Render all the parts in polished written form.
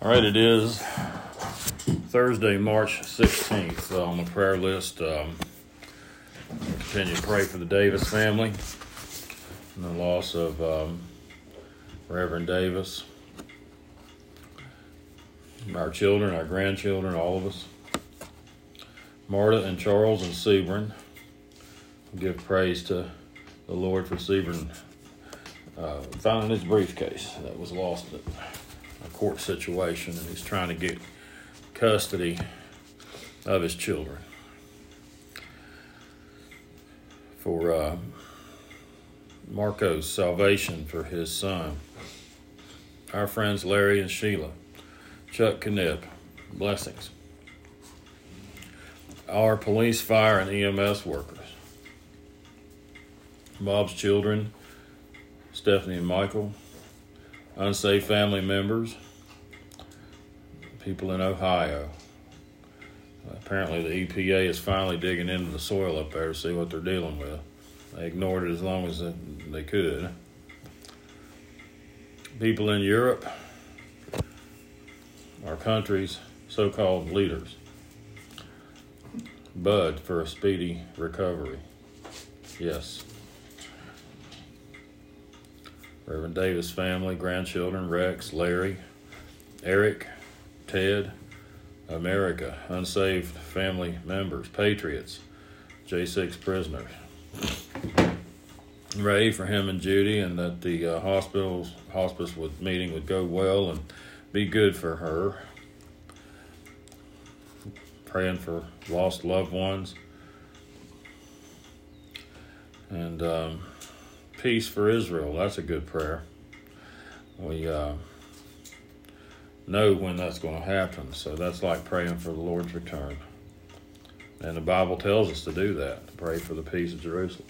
All right, it is Thursday, March 16th. On the prayer list, continue to pray for the Davis family and the loss of Reverend Davis, our children, our grandchildren, all of us. Marta and Charles and Sebron. We give praise to the Lord for Sebron finding his briefcase that was lost at a court situation, and he's trying to get custody of his children. For Marco's salvation for his son. Our friends Larry and Sheila. Chuck Knipp, blessings. Our police, fire, and EMS workers. Bob's children, Stephanie and Michael. Unsafe family members, people in Ohio. Apparently the EPA is finally digging into the soil up there to see what they're dealing with. They ignored it as long as they could. People in Europe, our country's so-called leaders. Bud for a speedy recovery. Yes. Reverend Davis family, grandchildren, Rex, Larry, Eric, Ted, America, unsaved family members, Patriots, J6 prisoners. Ray for him and Judy, and that the hospice meeting would go well and be good for her. Praying for lost loved ones. And peace for Israel. That's a good prayer. We know when that's going to happen. So that's like praying for the Lord's return. And the Bible tells us to do that, to pray for the peace of Jerusalem.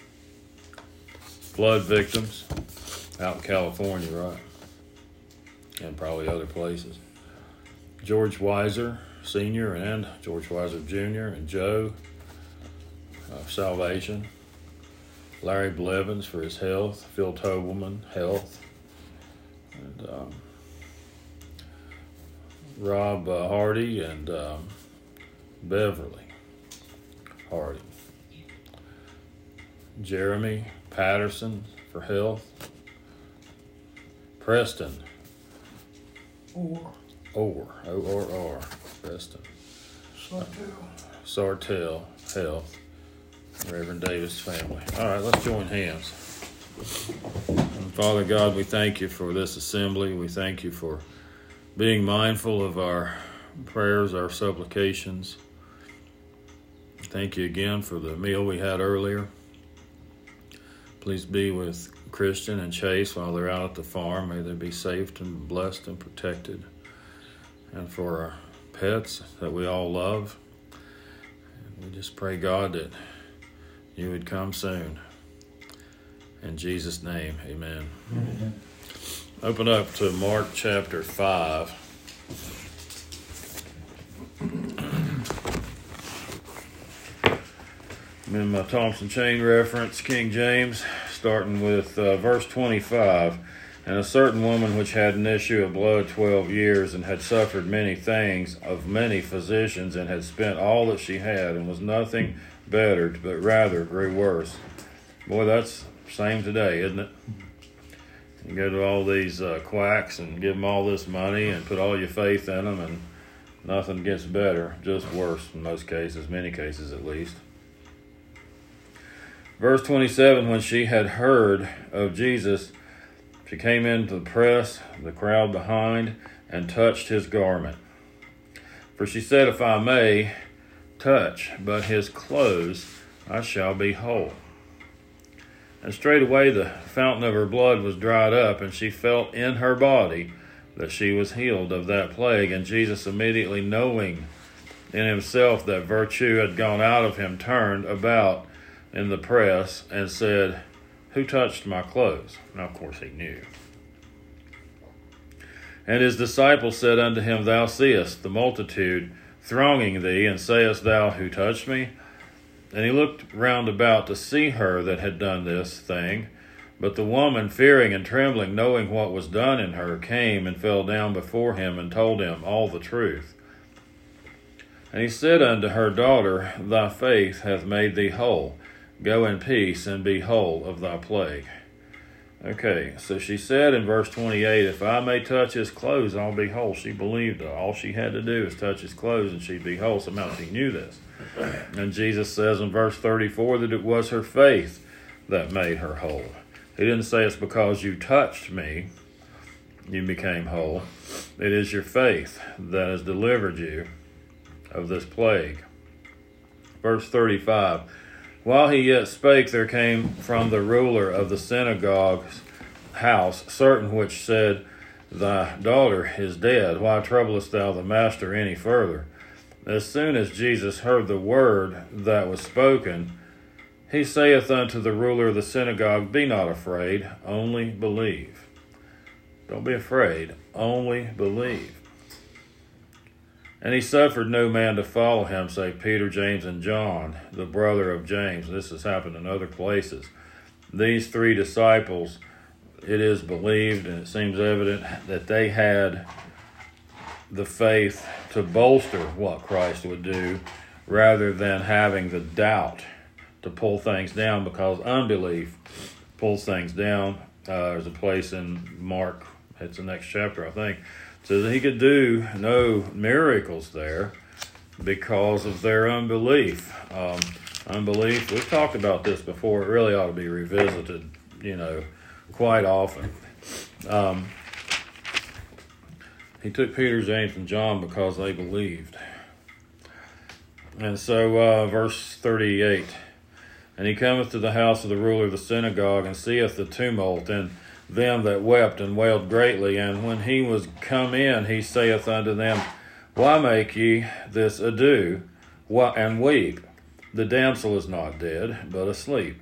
Flood victims out in California, right? And probably other places. George Weiser, Sr. and George Weiser, Jr. and Joe of salvation. Larry Blevins for his health. Phil Tobelman, health. And Rob Hardy and Beverly Hardy. Jeremy Patterson for health. Preston Orr, Preston Sartell, health. Reverend Davis family. All right, let's join hands. And Father God, we thank you for this assembly. We thank you for being mindful of our prayers, our supplications. Thank you again for the meal we had earlier. Please be with Christian and Chase while they're out at the farm. May they be safe and blessed and protected. And for our pets that we all love, we just pray, God, that you would come soon. In Jesus' name, amen. Amen. Open up to Mark chapter 5. I'm in my Thompson Chain reference, King James, starting with verse 25. And a certain woman which had an issue of blood 12 years, and had suffered many things of many physicians, and had spent all that she had, and was nothing bettered, but rather grew worse. Boy, that's same today, isn't it? You go to all these quacks and give them all this money and put all your faith in them, and nothing gets better, just worse in most cases, many cases at least. Verse 27, when she had heard of Jesus, she came into the press, the crowd behind, and touched his garment. For she said, if I may touch but his clothes, I shall be whole. And straightway the fountain of her blood was dried up, and she felt in her body that she was healed of that plague. And Jesus, immediately knowing in himself that virtue had gone out of him, turned about in the press and said, who touched my clothes? Now, of course, he knew. And his disciples said unto him, thou seest the multitude thronging thee, and sayest thou, who touched me? And he looked round about to see her that had done this thing. But the woman, fearing and trembling, knowing what was done in her, came and fell down before him and told him all the truth. And he said unto her, Daughter, thy faith hath made thee whole. Go in peace and be whole of thy plague. Okay, so she said in verse 28, If I may touch his clothes, I'll be whole. She believed all she had to do is touch his clothes and she'd be whole. Somehow she knew this. And Jesus says in verse 34 that it was her faith that made her whole. He didn't say it's because you touched me, you became whole. It is your faith that has delivered you of this plague. Verse 35, While he yet spake, there came from the ruler of the synagogue's house certain which said, Thy daughter is dead. Why troublest thou the master any further? As soon as Jesus heard the word that was spoken, he saith unto the ruler of the synagogue, Be not afraid, only believe. Don't be afraid, only believe. And he suffered no man to follow him, save Peter, James, and John, the brother of James. This has happened in other places. These three disciples, it is believed, and it seems evident, that they had the faith to bolster what Christ would do, rather than having the doubt to pull things down, because unbelief pulls things down. There's a place in Mark, it's the next chapter, I think, so that he could do no miracles there because of their unbelief. Unbelief, we've talked about this before, it really ought to be revisited, quite often. He took Peter, James, and John because they believed. And so, verse 38, And he cometh to the house of the ruler of the synagogue, and seeth the tumult, and them that wept and wailed greatly. And when he was come in, he saith unto them, Why make ye this ado, and weep? The damsel is not dead, but asleep.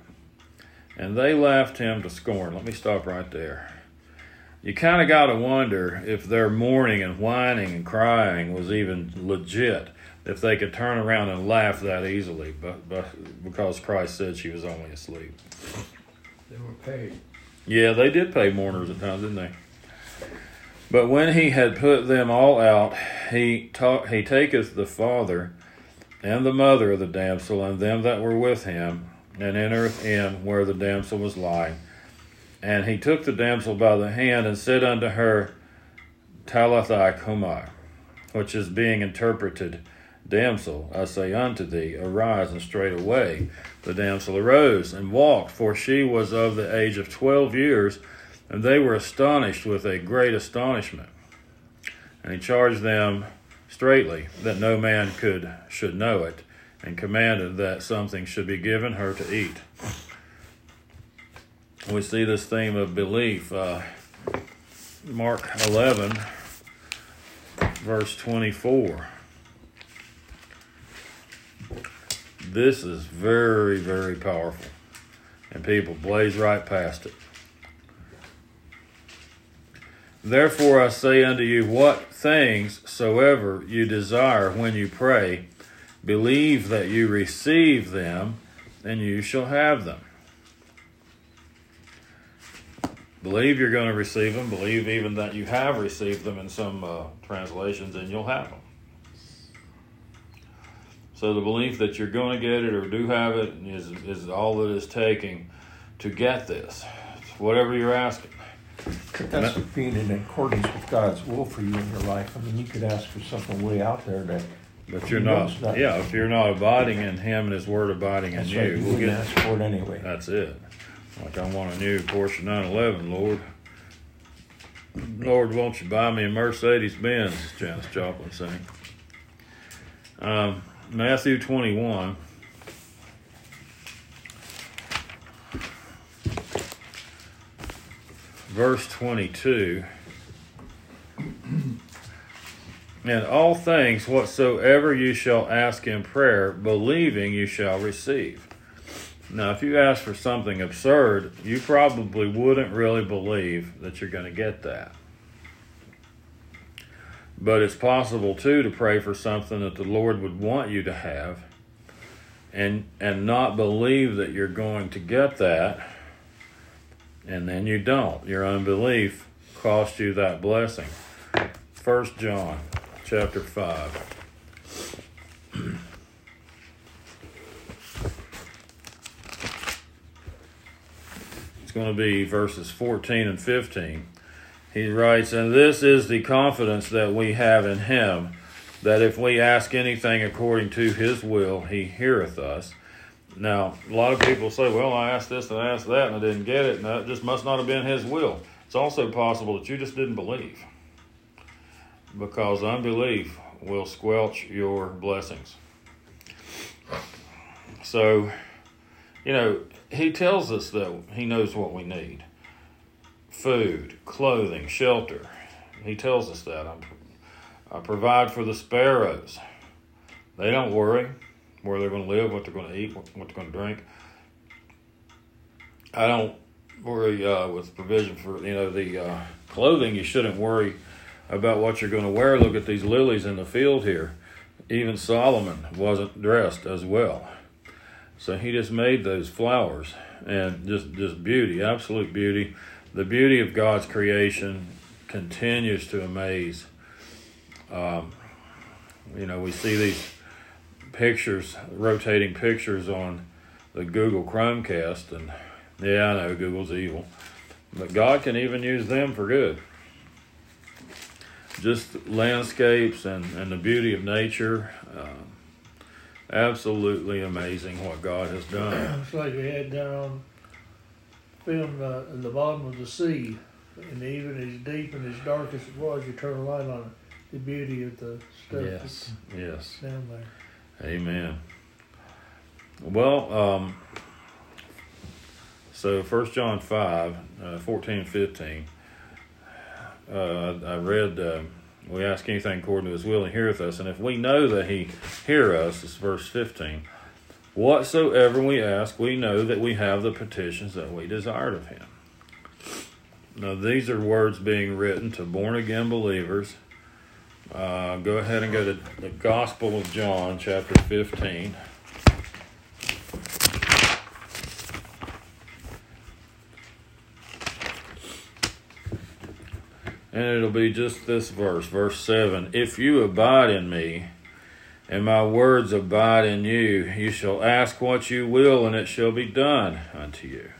And they laughed him to scorn. Let me stop right there. You kind of got to wonder if their mourning and whining and crying was even legit, if they could turn around and laugh that easily, but because Christ said she was only asleep. They were paid. Yeah, they did pay mourners at times, didn't they? But when he had put them all out, he taketh the father and the mother of the damsel and them that were with him, and entereth in where the damsel was lying. And he took the damsel by the hand and said unto her, Talathai kumar, which is being interpreted, Damsel, I say unto thee, arise, and straightway the damsel arose and walked, for she was of the age of 12 years, and they were astonished with a great astonishment. And he charged them straitly that no man should know it, and commanded that something should be given her to eat. We see this theme of belief. Mark 11, verse 24. This is very, very powerful, and people blaze right past it. Therefore I say unto you, what things soever you desire when you pray, believe that you receive them, and you shall have them. Believe you're going to receive them. Believe even that you have received them in some translations, and you'll have them. So the belief that you're going to get it or do have it is all that it's taking to get this, whatever you're asking. That's being in accordance with God's will for you in your life. I mean, you could ask for something way out there that... But you're not, if you're not abiding in Him and His Word abiding in you... Right, you wouldn't ask for it anyway. That's it. Like, I want a new Porsche 911, Lord. Lord, won't you buy me a Mercedes-Benz, Janis Joplin sang. Matthew 21, verse 22, And all things whatsoever you shall ask in prayer, believing you shall receive. Now, if you ask for something absurd, you probably wouldn't really believe that you're going to get that. But it's possible, too, to pray for something that the Lord would want you to have and not believe that you're going to get that and then you don't. Your unbelief cost you that blessing. 1 John chapter 5. It's going to be verses 14 and 15. He writes, "And this is the confidence that we have in him, that if we ask anything according to his will, he heareth us." Now, a lot of people say, well, I asked this and I asked that and I didn't get it, and that just must not have been his will. It's also possible that you just didn't believe, because unbelief will squelch your blessings. So, you know, he tells us that he knows what we need. Food, clothing, shelter. He tells us that. I provide for the sparrows. They don't worry where they're going to live, what they're going to eat, what they're going to drink. I don't worry with provision for, you know, the clothing. You shouldn't worry about what you're going to wear. Look at these lilies in the field here. Even Solomon wasn't dressed as well. So he just made those flowers and just beauty, absolute beauty. The beauty of God's creation continues to amaze. You know, we see these pictures, rotating pictures on the Google Chromecast, and yeah, I know Google's evil, but God can even use them for good. Just landscapes and the beauty of nature. Absolutely amazing what God has done. It's like we had down film in the bottom of the sea, and even as deep and as dark as it was, you turn a light on it. The beauty of the stuff. Yes, yes. Down there. Amen. Well, so 1 John 5, 14 and 15. I read, we ask anything according to his will, he heareth us. And if we know that he hear us, it's verse 15. Whatsoever we ask, we know that we have the petitions that we desired of him. Now, these are words being written to born-again believers. Go ahead and go to the Gospel of John, chapter 15. And it'll be just this verse, verse 7. If you abide in me, and my words abide in you, you shall ask what you will, and it shall be done unto you.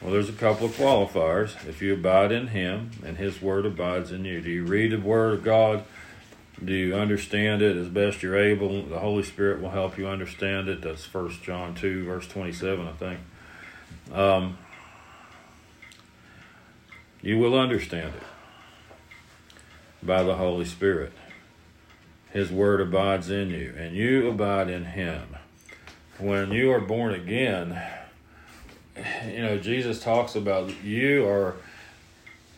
Well, there's a couple of qualifiers. If you abide in him, and his word abides in you. Do you read the word of God? Do you understand it as best you're able? The Holy Spirit will help you understand it. That's 1 John 2, verse 27, I think. You will understand it by the Holy Spirit. His word abides in you, and you abide in him. When you are born again, you know, Jesus talks about you are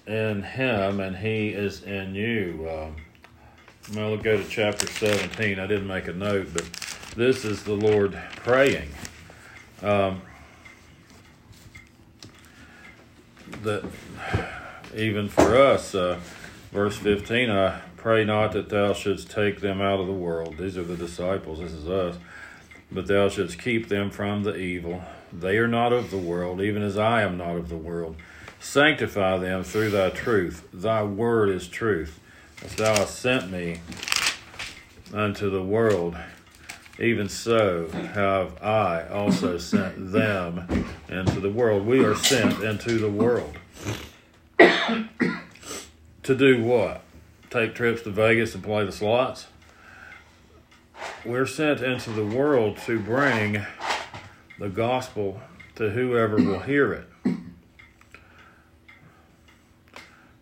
in him and he is in you. Now we'll go to chapter 17. I didn't make a note, but this is the Lord praying. That even for us, verse 15, I pray not that thou shouldst take them out of the world. These are the disciples. This is us. But thou shouldst keep them from the evil. They are not of the world, even as I am not of the world. Sanctify them through thy truth. Thy word is truth. As thou hast sent me unto the world, even so have I also sent them into the world. We are sent into the world. To do what? Take trips to Vegas and play the slots? We're sent into the world to bring the gospel to whoever will hear it.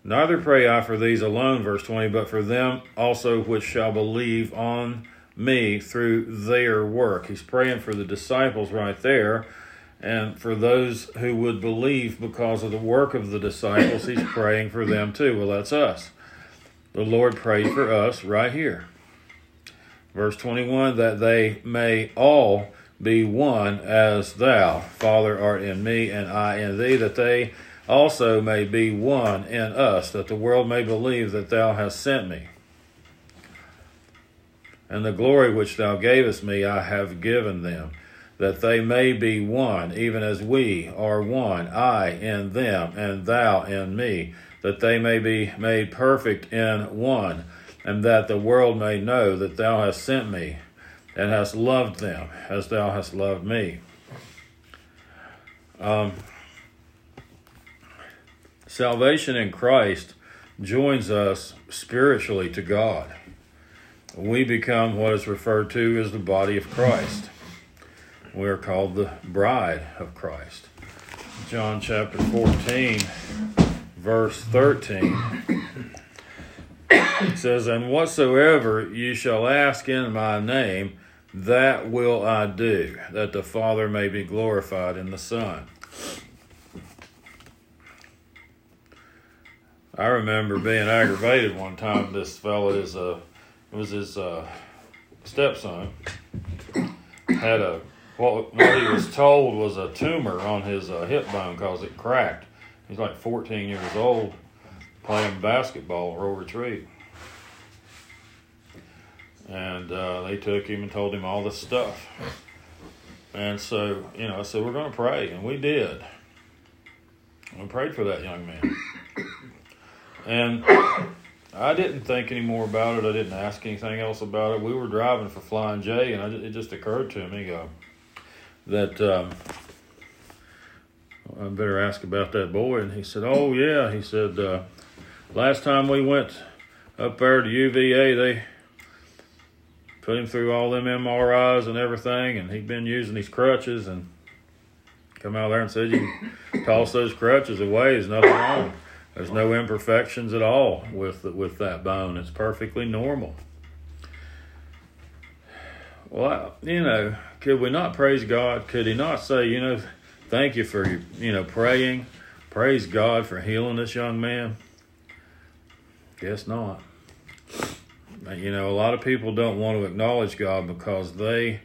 Neither pray I for these alone, verse 20, but for them also which shall believe on me through their work. He's praying for the disciples right there, and for those who would believe because of the work of the disciples, he's praying for them too. Well, that's us. The Lord prayed for us right here. Verse 21, that they may all be one as thou, Father, art in me, and I in thee, that they also may be one in us, that the world may believe that thou hast sent me. And the glory which thou gavest me I have given them, that they may be one, even as we are one, I in them, and thou in me, that they may be made perfect in one, and that the world may know that thou hast sent me, and hast loved them as thou hast loved me. Salvation in Christ joins us spiritually to God. We become what is referred to as the body of Christ. We are called the bride of Christ. John chapter 14, verse 13, it says, "And whatsoever you shall ask in my name, that will I do, that the Father may be glorified in the Son." I remember being aggravated one time. This fellow was his stepson. Had what he was told was a tumor on his hip bone because it cracked. He's like 14 years old, playing basketball at Royal Retreat. And they took him and told him all this stuff. And so, I said, we're going to pray. And we did. We prayed for that young man. And I didn't think any more about it. I didn't ask anything else about it. We were driving for Flying J, and it just occurred to me that I better ask about that boy. And he said, oh, yeah. He said, last time we went up there to UVA, they put him through all them MRIs and everything, and he'd been using these crutches, and come out there and said, you can toss those crutches away. There's nothing wrong. There's no imperfections at all with that bone. It's perfectly normal. Well, could we not praise God? Could he not say, thank you for, praying. Praise God for healing this young man. Guess not. A lot of people don't want to acknowledge God because they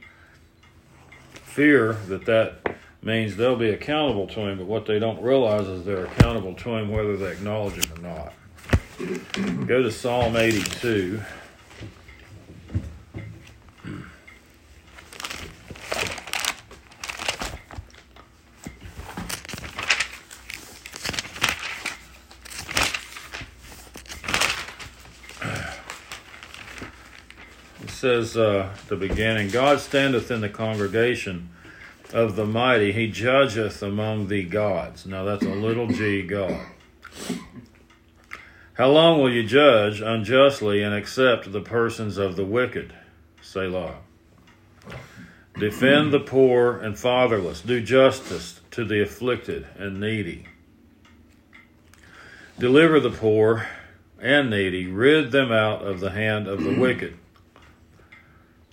fear that means they'll be accountable to him, but what they don't realize is they're accountable to him whether they acknowledge him or not. Go to Psalm 82. It says at the beginning, God standeth in the congregation of the mighty, he judgeth among the gods. Now that's a little g God. How long will you judge unjustly and accept the persons of the wicked? Selah. Defend the poor and fatherless. Do justice to the afflicted and needy. Deliver the poor and needy. Rid them out of the hand of the wicked.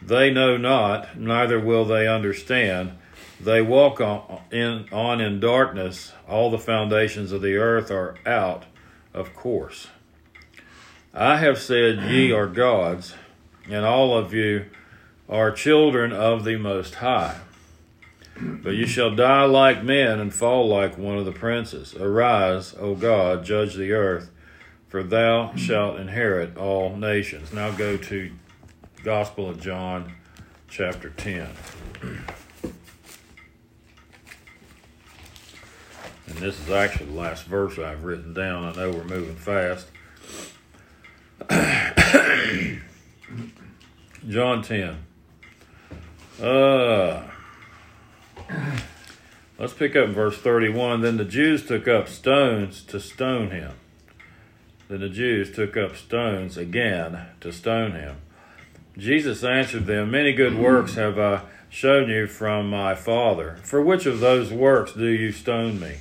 They know not, neither will they understand. They walk on in darkness. All the foundations of the earth are out of course. I have said, ye are gods, and all of you are children of the Most High. But you shall die like men and fall like one of the princes. Arise, O God, judge the earth, for thou shalt inherit all nations. Now go to Gospel of John, chapter 10. And this is actually the last verse I've written down. I know we're moving fast. John 10. Let's pick up verse 31. Then the Jews took up stones again to stone him. Jesus answered them, many good works have I shown you from my Father. For which of those works do you stone me?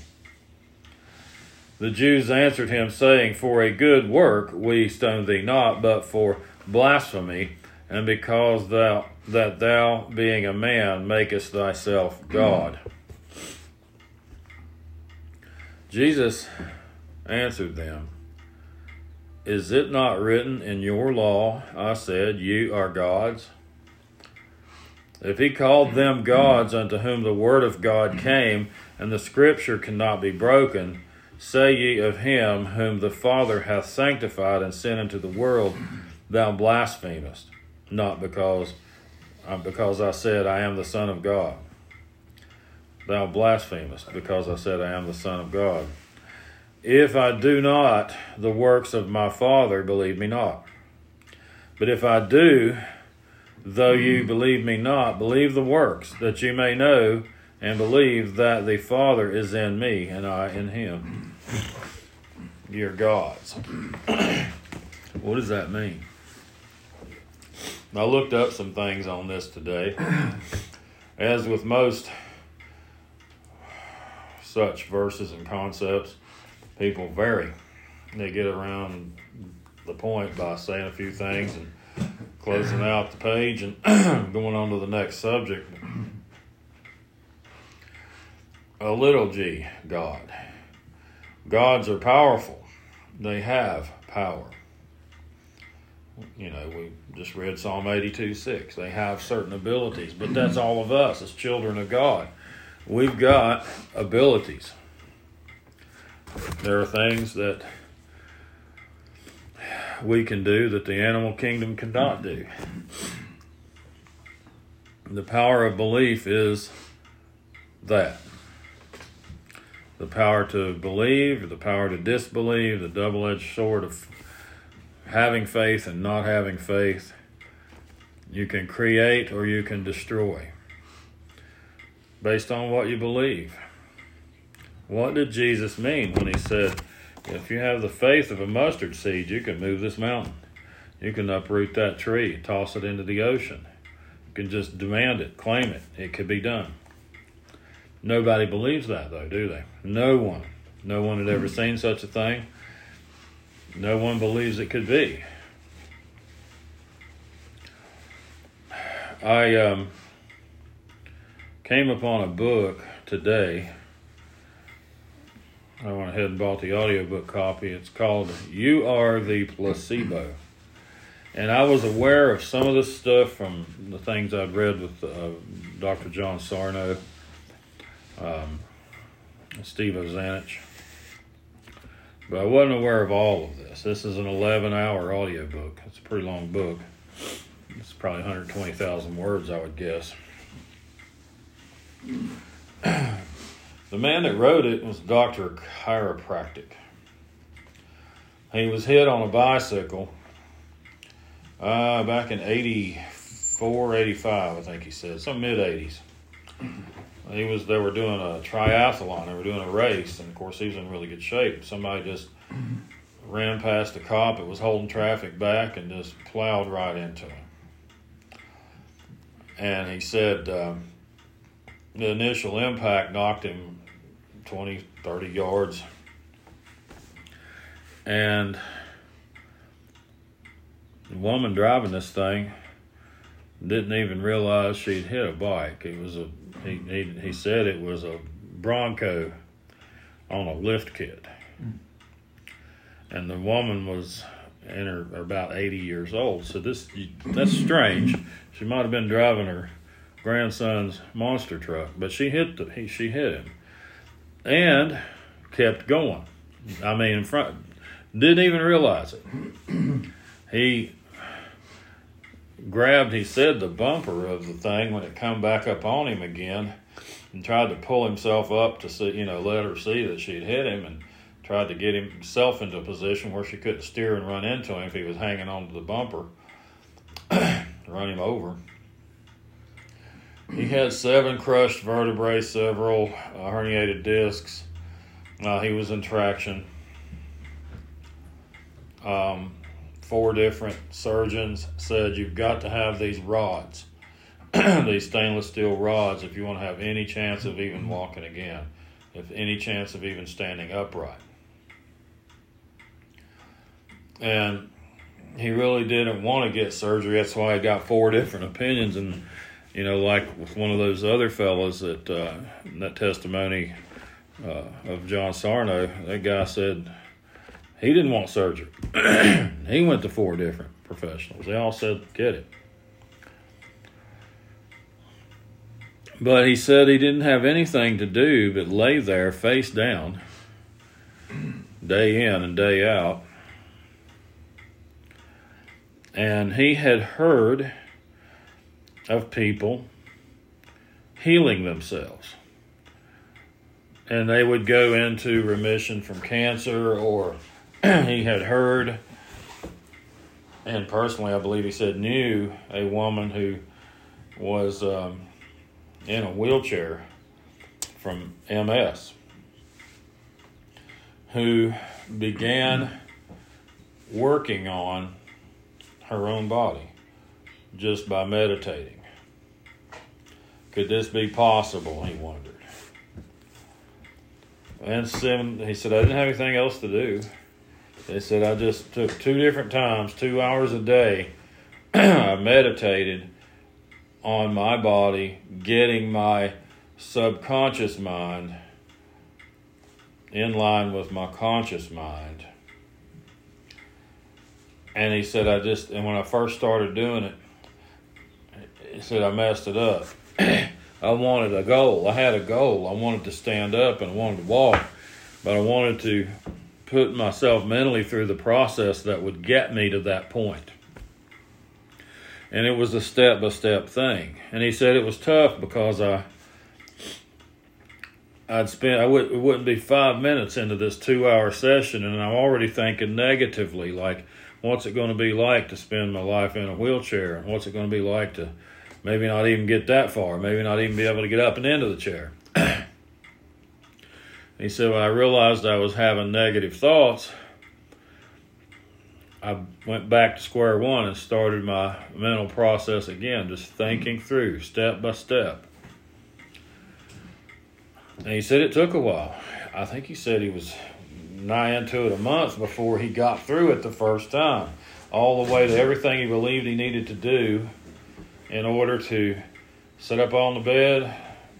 The Jews answered him, saying, for a good work we stone thee not, but for blasphemy, and because that thou, being a man, makest thyself God. Jesus answered them, is it not written in your law, I said, you are gods? If he called them gods unto whom the word of God came, and the scripture cannot be broken, say ye of him whom the Father hath sanctified and sent into the world, thou blasphemest, not because I said I am the Son of God. thou blasphemest, because I said I am the Son of God. If I do not the works of my Father, believe me not. But if I do, though you believe me not, believe the works, that you may know and believe that the Father is in me and I in him. Your gods. What does that mean? I looked up some things on this today. As with most such verses and concepts, people vary. They get around the point by saying a few things and closing out the page and going on to the next subject. A little g, God. Gods are powerful. They have power. You know, we just read Psalm 82, 6. They have certain abilities, but that's all of us as children of God. We've got abilities. There are things that we can do that the animal kingdom cannot do. The power of belief is that. The power to believe, the power to disbelieve, the double-edged sword of having faith and not having faith. You can create or you can destroy based on what you believe. What did Jesus mean when he said, if you have the faith of a mustard seed, you can move this mountain. You can uproot that tree, toss it into the ocean. You can just demand it, claim it. It could be done. Nobody believes that, though, do they? No one. No one had ever seen such a thing. No one believes it could be. I came upon a book today. I went ahead and bought the audiobook copy. It's called You Are the Placebo. And I was aware of some of this stuff from the things I'd read with Dr. John Sarno, Steve Ozanich. But I wasn't aware of all of this. This is an 11-hour audiobook. It's a pretty long book. It's probably 120,000 words, I would guess. The man that wrote it was Dr. Chiropractic. He was hit on a bicycle back in 84, 85, I think he said. Some mid-80s. They were doing a triathlon. They were doing a race, and of course he was in really good shape. Somebody just ran past a cop that was holding traffic back and just plowed right into him. And he said the initial impact knocked him 20, 30 yards. And the woman driving this thing didn't even realize she'd hit a bike. It was he said it was a Bronco on a lift kit. And the woman was in her about 80 years old. So that's strange. She might have been driving her grandson's monster truck, but she hit him and kept going. I mean, in front, didn't even realize it. He grabbed, he said, the bumper of the thing when it come back up on him again and tried to pull himself up to see, let her see that she'd hit him, and tried to get himself into a position where she couldn't steer and run into him if he was hanging onto the bumper, run him over. He had 7 crushed vertebrae, several herniated discs. He was in traction. 4 different surgeons said, you've got to have these rods, these stainless steel rods, if you want to have any chance of even walking again, if any chance of even standing upright. And he really didn't want to get surgery. That's why he got 4 different opinions. And like with one of those other fellows that testimony of John Sarno, that guy said he didn't want surgery. He went to 4 different professionals. They all said, get it. But he said he didn't have anything to do but lay there face down, day in and day out. And he had heard of people healing themselves and they would go into remission from cancer, or he had heard, and personally I believe he said knew, a woman who was in a wheelchair from MS, who began working on her own body just by meditating. Could this be possible, he wondered. And he said, I didn't have anything else to do. They said, I just took 2 different times, 2 hours a day, I meditated on my body, getting my subconscious mind in line with my conscious mind. And he said, and when I first started doing it, he said, I messed it up. I wanted a goal. I had a goal. I wanted to stand up and I wanted to walk, but I wanted to put myself mentally through the process that would get me to that point. And it was a step-by-step thing. And he said it was tough because it wouldn't be 5 minutes into this 2-hour session, and I'm already thinking negatively, like, what's it going to be like to spend my life in a wheelchair? And what's it going to be like to maybe not even get that far, maybe not even be able to get up and into the chair? He said, when I realized I was having negative thoughts, I went back to square one and started my mental process again, just thinking through step by step. And he said it took a while. I think he said he was nigh into it a month before he got through it the first time, all the way to everything he believed he needed to do in order to sit up on the bed,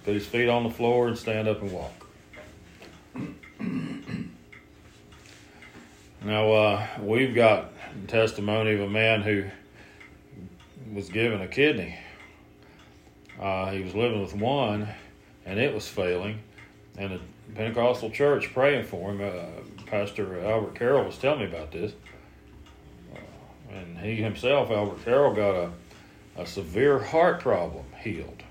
put his feet on the floor, and stand up and walk. Now, we've got testimony of a man who was given a kidney. He was living with one, and it was failing. And the Pentecostal church praying for him. Pastor Albert Carroll was telling me about this. And he himself, Albert Carroll, got a severe heart problem healed.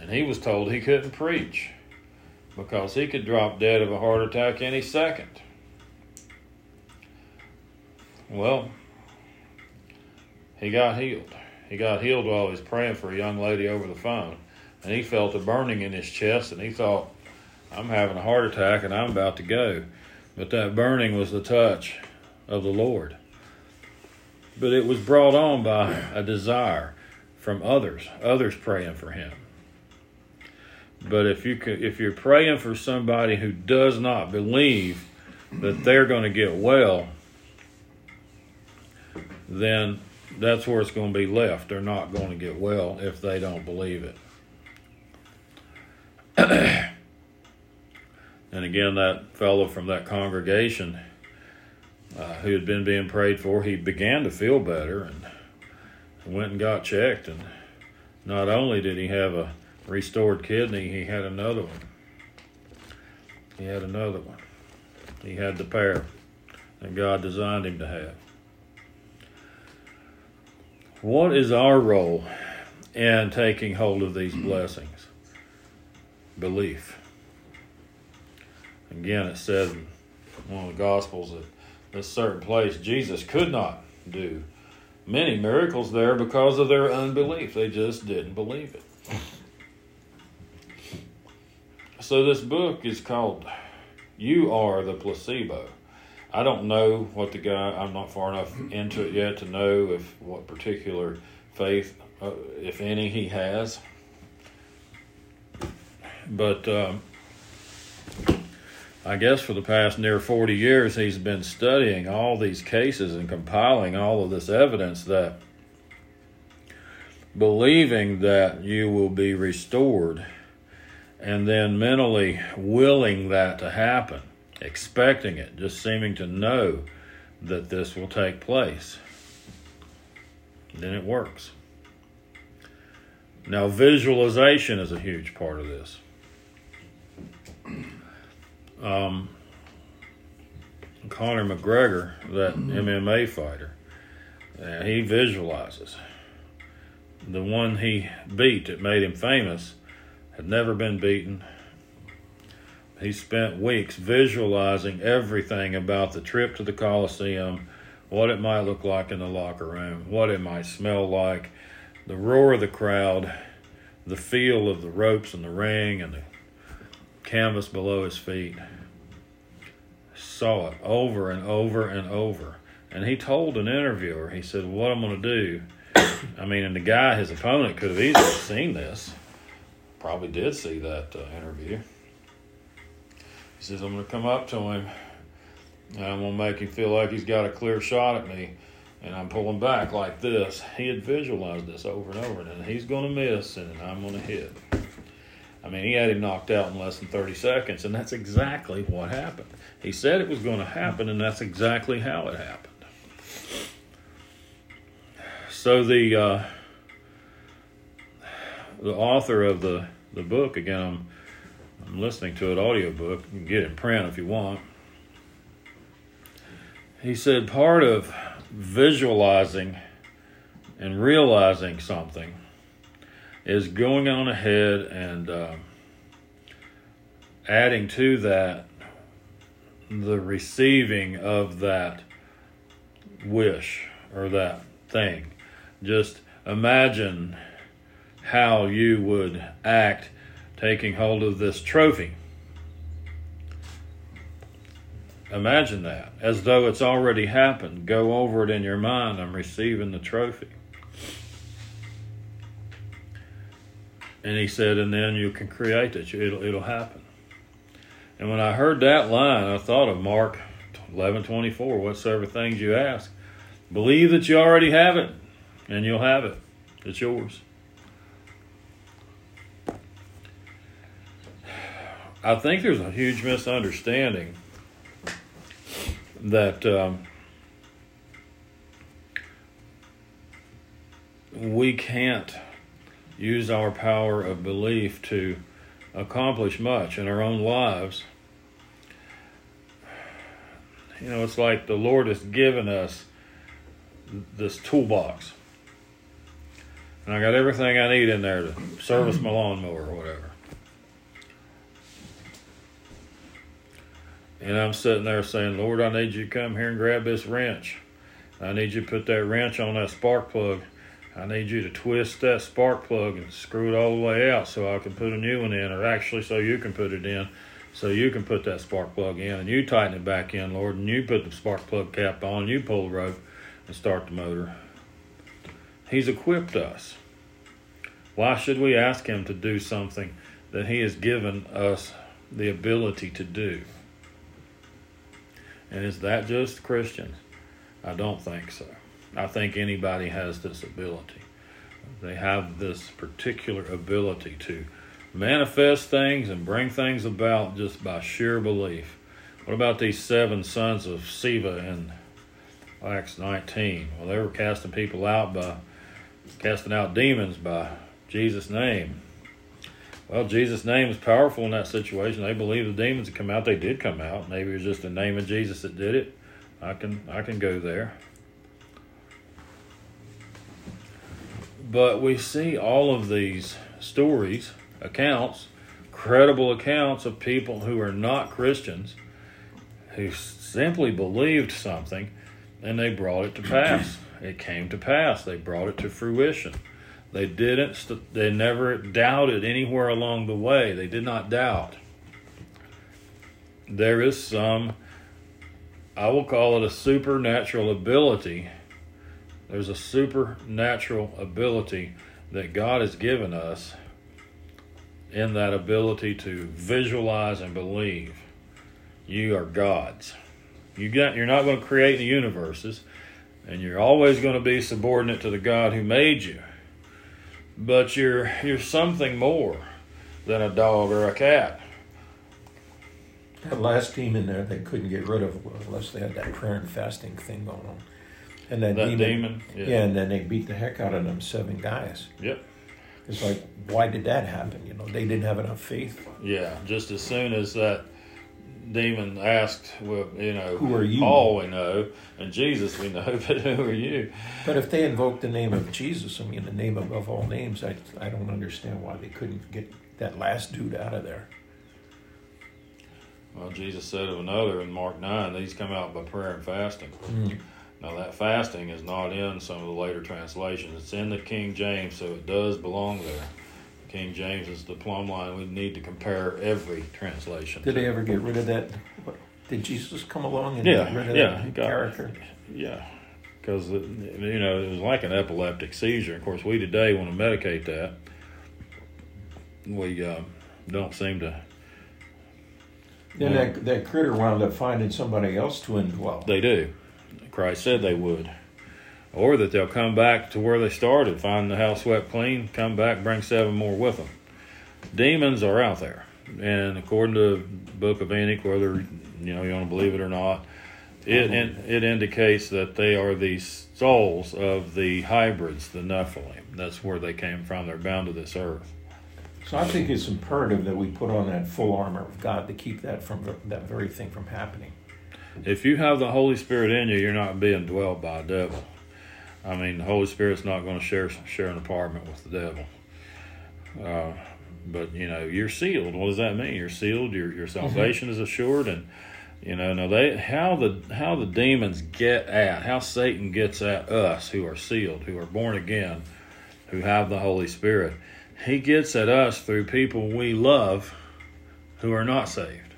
And he was told he couldn't preach, because he could drop dead of a heart attack any second. Well, he got healed. He got healed while he was praying for a young lady over the phone. And he felt a burning in his chest, and he thought, I'm having a heart attack and I'm about to go. But that burning was the touch of the Lord. But it was brought on by a desire from others praying for him. But if you're praying for somebody who does not believe that they're going to get well, then that's where it's going to be left. They're not going to get well if they don't believe it. And again, that fellow from that congregation who had been being prayed for, he began to feel better and went and got checked. And not only did he have a restored kidney, he had another one. He had the pair that God designed him to have. What is our role in taking hold of these blessings? Belief. Again, it said in one of the Gospels that this certain place, Jesus could not do many miracles there because of their unbelief. They just didn't believe it. So this book is called You Are the Placebo. I don't know what I'm not far enough into it yet to know what particular faith, if any, he has. But I guess for the past near 40 years, he's been studying all these cases and compiling all of this evidence that believing that you will be restored, and then mentally willing that to happen, expecting it, just seeming to know that this will take place. Then it works. Now, visualization is a huge part of this. Conor McGregor, that MMA fighter, he visualizes. The one he beat that made him famous, had never been beaten. He spent weeks visualizing everything about the trip to the Coliseum, what it might look like in the locker room, what it might smell like, the roar of the crowd, the feel of the ropes and the ring and the canvas below his feet. Saw it over and over and over. And he told an interviewer, he said, what I'm going to do, and the guy, his opponent, could have easily seen this, probably did see that interview. He says, I'm going to come up to him, and I'm going to make him feel like he's got a clear shot at me, and I'm pulling back like this. He had visualized this over and over, and he's going to miss, and I'm going to hit. He had him knocked out in less than 30 seconds, and that's exactly what happened. He said it was going to happen, and that's exactly how it happened. So the author of the book, again, I'm listening to an audiobook. You can get it in print if you want. He said part of visualizing and realizing something is going on ahead and adding to that the receiving of that wish or that thing. Just imagine how you would act taking hold of this trophy. Imagine that, as though it's already happened. Go over it in your mind. I'm receiving the trophy. And he said, and then you can create it. It'll happen. And when I heard that line, I thought of Mark 11:24, whatsoever things you ask, believe that you already have it, and you'll have it. It's yours. I think there's a huge misunderstanding that we can't use our power of belief to accomplish much in our own lives. It's like the Lord has given us this toolbox. And I got everything I need in there to service my lawnmower or whatever. And I'm sitting there saying, Lord, I need you to come here and grab this wrench. I need you to put that wrench on that spark plug. I need you to twist that spark plug and screw it all the way out so I can put a new one in, or actually so you can put it in, so you can put that spark plug in, and you tighten it back in, Lord, and you put the spark plug cap on, and you pull the rope and start the motor. He's equipped us. Why should we ask him to do something that he has given us the ability to do? And is that just Christians? I don't think so. I think anybody has this ability. They have this particular ability to manifest things and bring things about just by sheer belief. What about these 7 sons of Siva in Acts 19? Well, they were casting people out by casting out demons by Jesus' name. Well, Jesus' name is powerful in that situation. They believe the demons had come out. They did come out. Maybe it was just the name of Jesus that did it. I can go there. But we see all of these stories, accounts, credible accounts of people who are not Christians, who simply believed something, and they brought it to pass. It came to pass. They brought it to fruition. They never doubted anywhere along the way. They did not doubt. There is some, I will call it a supernatural ability. There's a supernatural ability that God has given us in that ability to visualize and believe. You are God's. You're not going to create the universes, and you're always going to be subordinate to the God who made you. But you're something more than a dog or a cat. That last team in there, they couldn't get rid of unless they had that prayer and fasting thing going on. And that demon and then they beat the heck out of them 7 guys. Yep. It's like, why did that happen? They didn't have enough faith. Yeah, just as soon as that demon asked, well, who are you? Paul we know, and Jesus we know, but who are you? But if they invoked the name of Jesus, the name above all names, I don't understand why they couldn't get that last dude out of there. Well, Jesus said of another in Mark 9, these come out by prayer and fasting. Mm. Now, that fasting is not in some of the later translations. It's in the King James, so it does belong there. The King James is the plumb line. We need to compare every translation. Did they ever get rid of that? Did Jesus come along and get rid of that character? Yeah, because, you know, it was like an epileptic seizure. Of course, we today want to medicate that. We don't seem to... Then that critter wound up finding somebody else to indwell. They do. Christ said they would. Or that they'll come back to where they started, find the house swept clean, come back, bring seven more with them. Demons are out there. And according to the Book of Enoch, whether you want to believe it or not, it indicates that they are the souls of the hybrids, the Nephilim. That's where they came from. They're bound to this earth. So I think it's imperative that we put on that full armor of God to keep that very thing from happening. If you have the Holy Spirit in you, you're not being dwelled by a devil. I mean, the Holy Spirit's not going to share an apartment with the devil. But, you're sealed. What does that mean? You're sealed. Your salvation is assured. And, now how the demons get at, how Satan gets at us who are sealed, who are born again, who have the Holy Spirit. He gets at us through people we love who are not saved.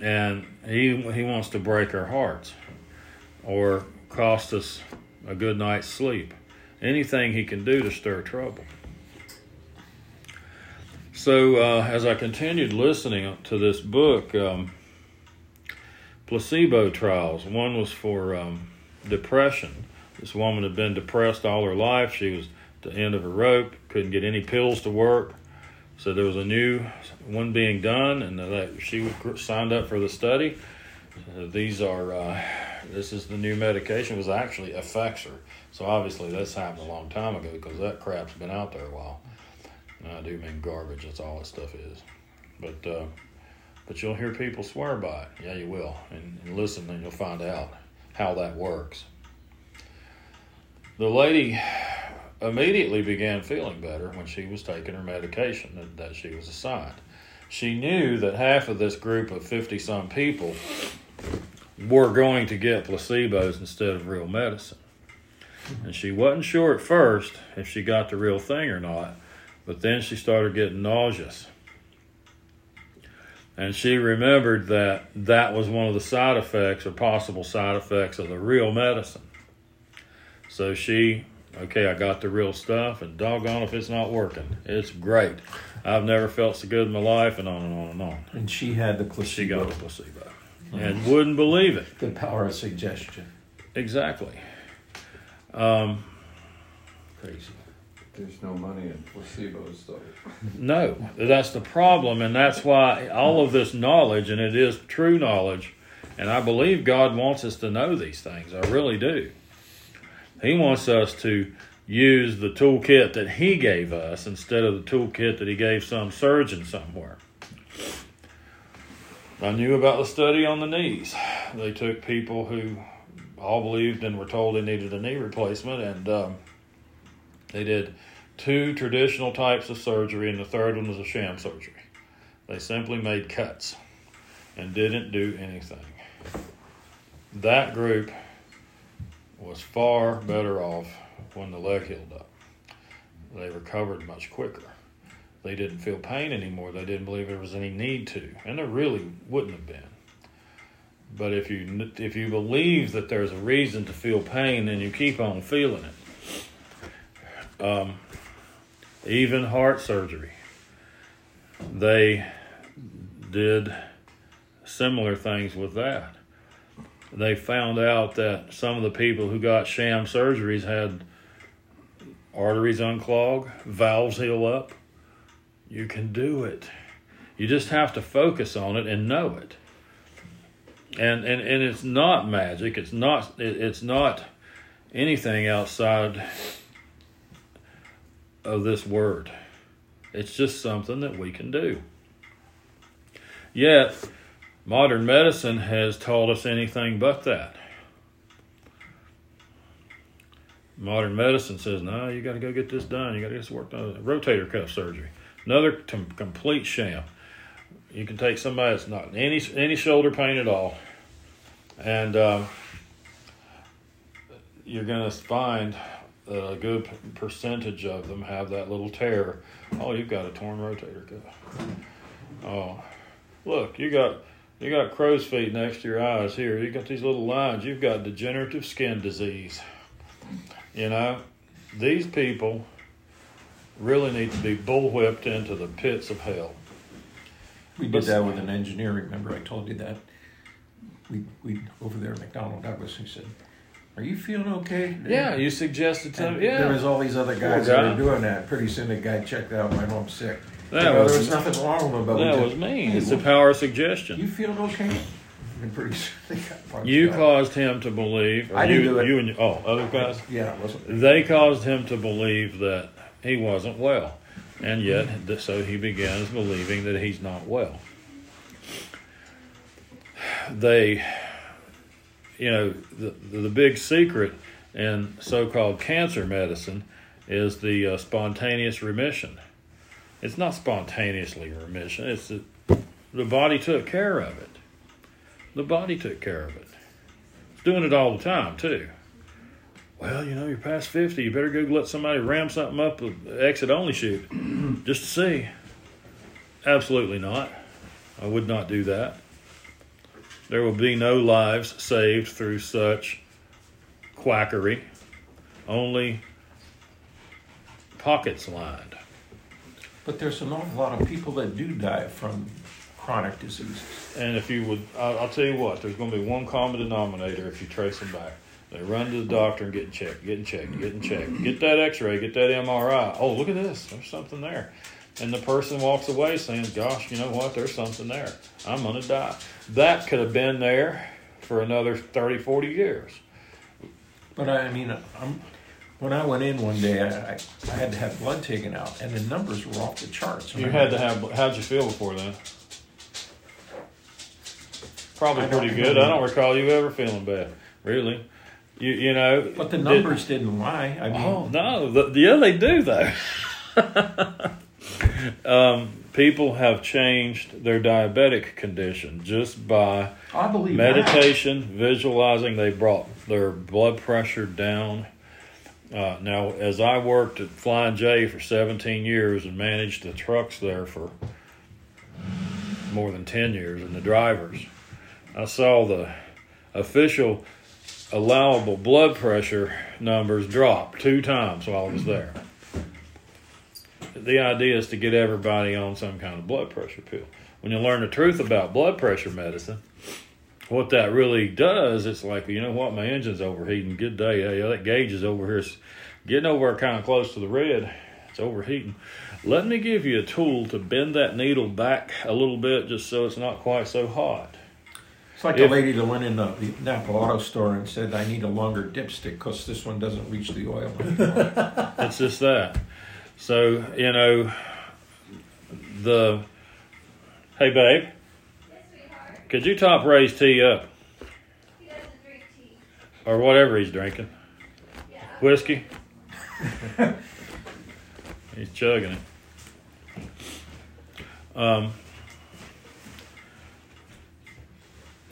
And he wants to break our hearts or cost us a good night's sleep. Anything he can do to stir trouble. So as I continued listening to this book, placebo trials. One was for depression. This woman had been depressed all her life. She was the end of a rope, couldn't get any pills to work, so there was a new one being done, and she signed up for the study. This is the new medication. It was actually Effexor, so obviously that's happened a long time ago because that crap's been out there a while. And I do mean garbage. That's all that stuff is. But you'll hear people swear by it. Yeah, you will, and listen, and you'll find out how that works. The lady immediately began feeling better when she was taking her medication that she was assigned. She knew that half of this group of 50-some people were going to get placebos instead of real medicine. And she wasn't sure at first if she got the real thing or not, but then she started getting nauseous. And she remembered that was one of the side effects or possible side effects of the real medicine. So she... okay, I got the real stuff, and doggone if it's not working. It's great. I've never felt so good in my life, and on and on and on. And she had the placebo. She got the placebo. Mm-hmm. And wouldn't believe it. The power of suggestion. Exactly. Crazy. There's no money in placebos, though. No, that's the problem, and that's why all of this knowledge, and it is true knowledge, and I believe God wants us to know these things. I really do. He wants us to use the toolkit that he gave us instead of the toolkit that he gave some surgeon somewhere. I knew about the study on the knees. They took people who all believed and were told they needed a knee replacement, and they did two traditional types of surgery, and the third one was a sham surgery. They simply made cuts and didn't do anything. That group was far better off when the leg healed up. They recovered much quicker. They didn't feel pain anymore. They didn't believe there was any need to, and there really wouldn't have been. But if you believe that there's a reason to feel pain, then you keep on feeling it. Even heart surgery. They did similar things with that. They found out that some of the people who got sham surgeries had arteries unclog, valves heal up. You can do it. You just have to focus on it and know it. And it's not magic. It's not anything outside of this word. It's just something that we can do. Yet, modern medicine has taught us anything but that. Modern medicine says, no, you got to go get this done. You got to get this work done. Rotator cuff surgery. Another complete sham. You can take somebody that's not any shoulder pain at all, and you're going to find that a good percentage of them have that little tear. Oh, you've got a torn rotator cuff. Oh, look, you got crow's feet next to your eyes here. You got these little lines. You've got degenerative skin disease. You know, these people really need to be bullwhipped into the pits of hell. We did that with an engineer. Remember, I told you that. We over there at McDonnell Douglas. He said, "Are you feeling okay?" Yeah, you suggested to him. Yeah, there was all these other guys that were doing that. Pretty soon, the guy checked out. Went home sick. There was nothing wrong with them. That was mean. It's the power of suggestion. You feeling okay? And pretty soon they got punched. You caused him to believe. I didn't do it. You and other guys. Yeah, it wasn't. They caused him to believe that he wasn't well, and yet so he begins believing that he's not well. They, you know, the big secret in so-called cancer medicine is the spontaneous remission. It's not spontaneously remission. It's the body took care of it. The body took care of it. It's doing it all the time, too. Well, you know, you're past 50. You better go let somebody ram something up with exit-only chute just to see. Absolutely not. I would not do that. There will be no lives saved through such quackery. Only pockets lined. But there's an awful lot of people that do die from chronic diseases. And if you would, I'll tell you what, there's going to be one common denominator if you trace them back. They run to the doctor and get checked, getting checked. Get that x-ray, get that MRI. Oh, look at this. There's something there. And the person walks away saying, gosh, you know what? There's something there. I'm going to die. That could have been there for another 30, 40 years. But I mean, when I went in one day, I had to have blood taken out, and the numbers were off the charts. You had to have, how'd you feel before then? Probably pretty good. I don't recall you ever feeling bad, really. You know. But the numbers didn't lie. I mean, oh, no. Yeah, they do, though. People have changed their diabetic condition just by meditation, visualizing. They brought their blood pressure down. Now, as I worked at Flying J for 17 years and managed the trucks there for more than 10 years and the drivers, I saw the official allowable blood pressure numbers drop 2 times while I was there. The idea is to get everybody on some kind of blood pressure pill. When you learn the truth about blood pressure medicine, what that really does, it's like, you know what, my engine's overheating. Good day. Hey, that gauge is over here. It's getting over kind of close to the red. It's overheating. Let me give you a tool to bend that needle back a little bit just so it's not quite so hot. It's like the lady that went in the Napa Auto Store and said, I need a longer dipstick because this one doesn't reach the oil anymore. It's just that. So, you know, hey, babe, could you top Ray's tea up? He doesn't drink tea. Or whatever he's drinking. Yeah. Whiskey? He's chugging it.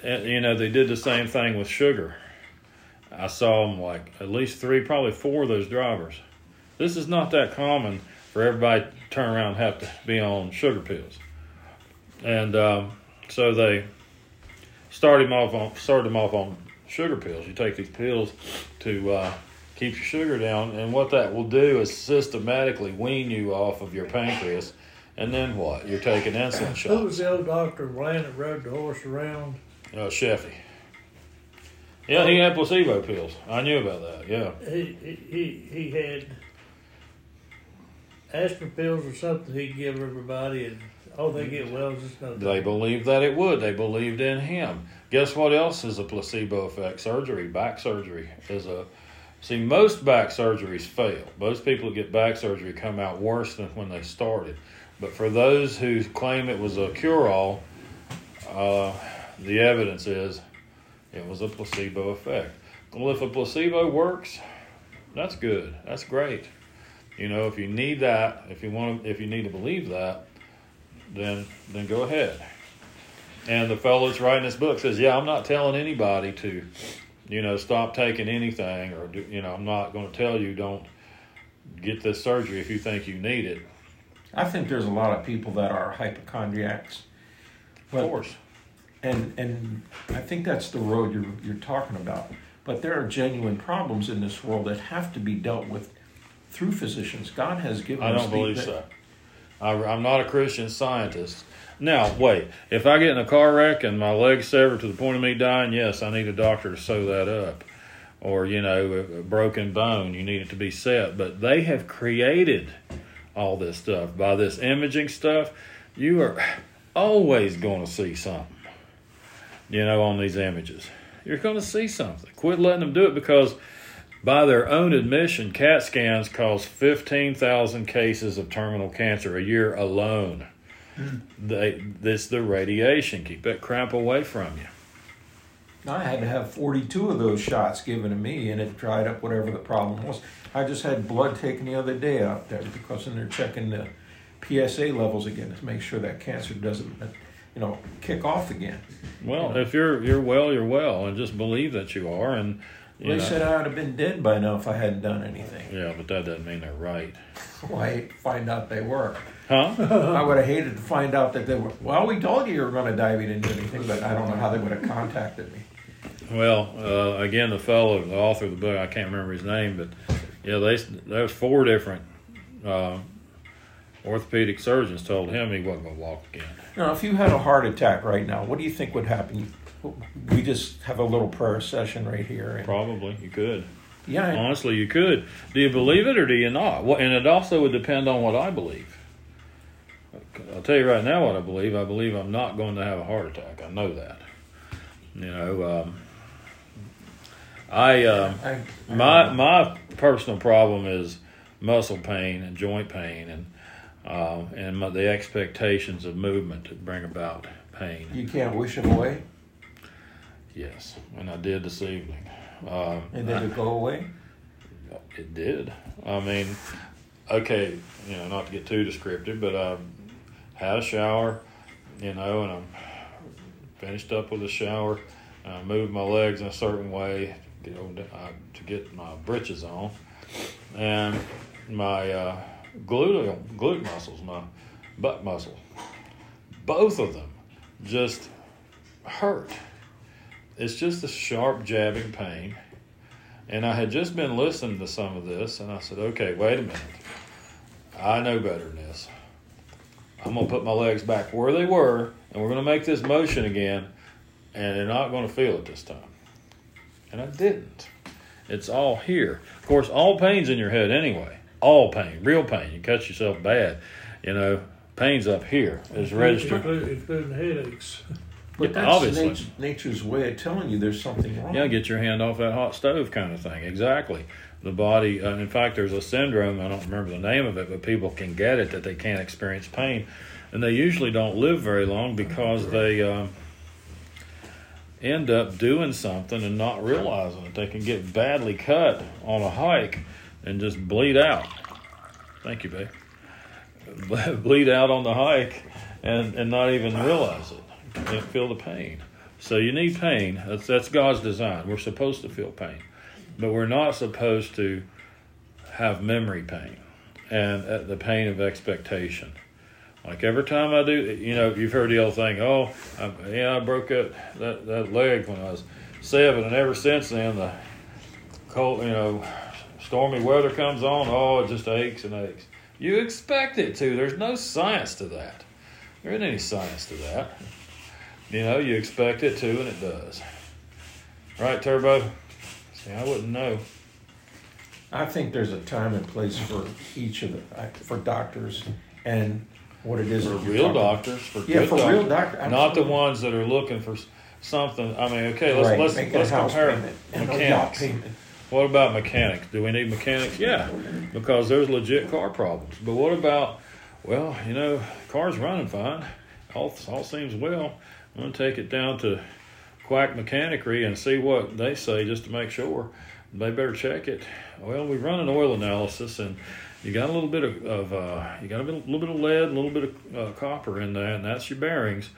And, you know, they did the same thing with sugar. I saw them like at least 3, probably 4 of those drivers. This is not that common for everybody to turn around and have to be on sugar pills. And so they started them off on sugar pills. You take these pills to keep your sugar down, and what that will do is systematically wean you off of your pancreas. And then what? You're taking insulin shots. Who was the old doctor that rode the horse around? Sheffy. Yeah, he had placebo pills. I knew about that, yeah. He had aspirin pills or something he'd give everybody, and they get well just nothing. They believed that it would. They believed in him. Guess what else is a placebo effect? Surgery, back surgery. See, most back surgeries fail. Most people who get back surgery come out worse than when they started. But for those who claim it was a cure-all, the evidence is it was a placebo effect. Well, if a placebo works, that's good. That's great. You know, if you need that, if you need to believe that, then go ahead. And the fellow that's writing this book says, yeah, I'm not telling anybody to, you know, stop taking anything, or, you know, I'm not going to tell you don't get this surgery if you think you need it. I think there's a lot of people that are hypochondriacs. Of course. And I think that's the road you're talking about. But there are genuine problems in this world that have to be dealt with through physicians. God has given us... I don't believe so. I'm not a Christian scientist. Now, wait. If I get in a car wreck and my leg's severed to the point of me dying, yes, I need a doctor to sew that up. Or, you know, a broken bone, you need it to be set. But they have created all this stuff. By this imaging stuff, you are always going to see something, you know, on these images. You're going to see something. Quit letting them do it, because by their own admission, CAT scans cause 15,000 cases of terminal cancer a year alone. This the radiation. Keep that crap away from you. I had to have 42 of those shots given to me, and it dried up whatever the problem was. I just had blood taken the other day out there, because then they're checking the PSA levels again to make sure that cancer doesn't, you know, kick off again. Well, you know, if you're well, you're well, and just believe that you are. And you know, said I would have been dead by now if I hadn't done anything. Yeah, but that doesn't mean they're right. Well, I hate to find out they were. Huh? I would have hated to find out that they were. Well, we told you were going to die. We didn't do anything, but I don't know how they would have contacted me. Well, again, the fellow, the author of the book, I can't remember his name, but yeah, there was 4 different orthopedic surgeons told him he wasn't going to walk again. Now, if you had a heart attack right now, what do you think would happen? We just have a little prayer session right here. Probably. You could. Yeah. Honestly, you could. Do you believe it or do you not? Well, and it also would depend on what I believe. I'll tell you right now what I believe. I believe I'm not going to have a heart attack. I know that. You know, my personal problem is muscle pain and joint pain, and the expectations of movement that bring about pain. You can't wish it away? Yes, and I did this evening. And did it go away? It did. I mean, okay, you know, not to get too descriptive, but I had a shower, you know, and I finished up with a shower. I moved my legs in a certain way to get my britches on, and my glute muscles, my butt muscle, both of them just hurt. It's just a sharp jabbing pain. And I had just been listening to some of this, and I said, okay, wait a minute. I know better than this. I'm going to put my legs back where they were, and we're going to make this motion again, and they're not going to feel it this time. And I didn't. It's all here. Of course, all pain's in your head anyway. All pain, real pain. You cut yourself bad. You know, pain's up here. It's registered. Including headaches. But yeah, that's obviously nature's way of telling you there's something wrong. Yeah, get your hand off that hot stove kind of thing. Exactly. The body, in fact, there's a syndrome, I don't remember the name of it, but people can get it, that they can't experience pain. And they usually don't live very long because they end up doing something and not realizing it. They can get badly cut on a hike and just bleed out. Thank you, babe. Bleed out on the hike and not even realize it. And feel the pain. So you need pain. That's God's design. We're supposed to feel pain, but we're not supposed to have memory pain and the pain of expectation. Like every time I do, you know, you've heard the old thing, I broke up that leg when I was 7, and ever since then the cold, you know, stormy weather comes on, it just aches and aches. You expect it to. There's no science to that. There isn't any science to that. You know, you expect it to, and it does. Right, Turbo? See, I wouldn't know. I think there's a time and place for each of for doctors and what it is. For real doctors. Real doctors. Not the ones that are looking for something. I mean, okay, let's compare mechanics. What about mechanics? Do we need mechanics? Yeah, because there's legit car problems. But what about, well, you know, car's running fine. All seems well. I'm going to take it down to Quack Mechanicry and see what they say just to make sure. They better check it. Well, we run an oil analysis, and you got a little bit of lead, a little bit of copper in there, and that's your bearings.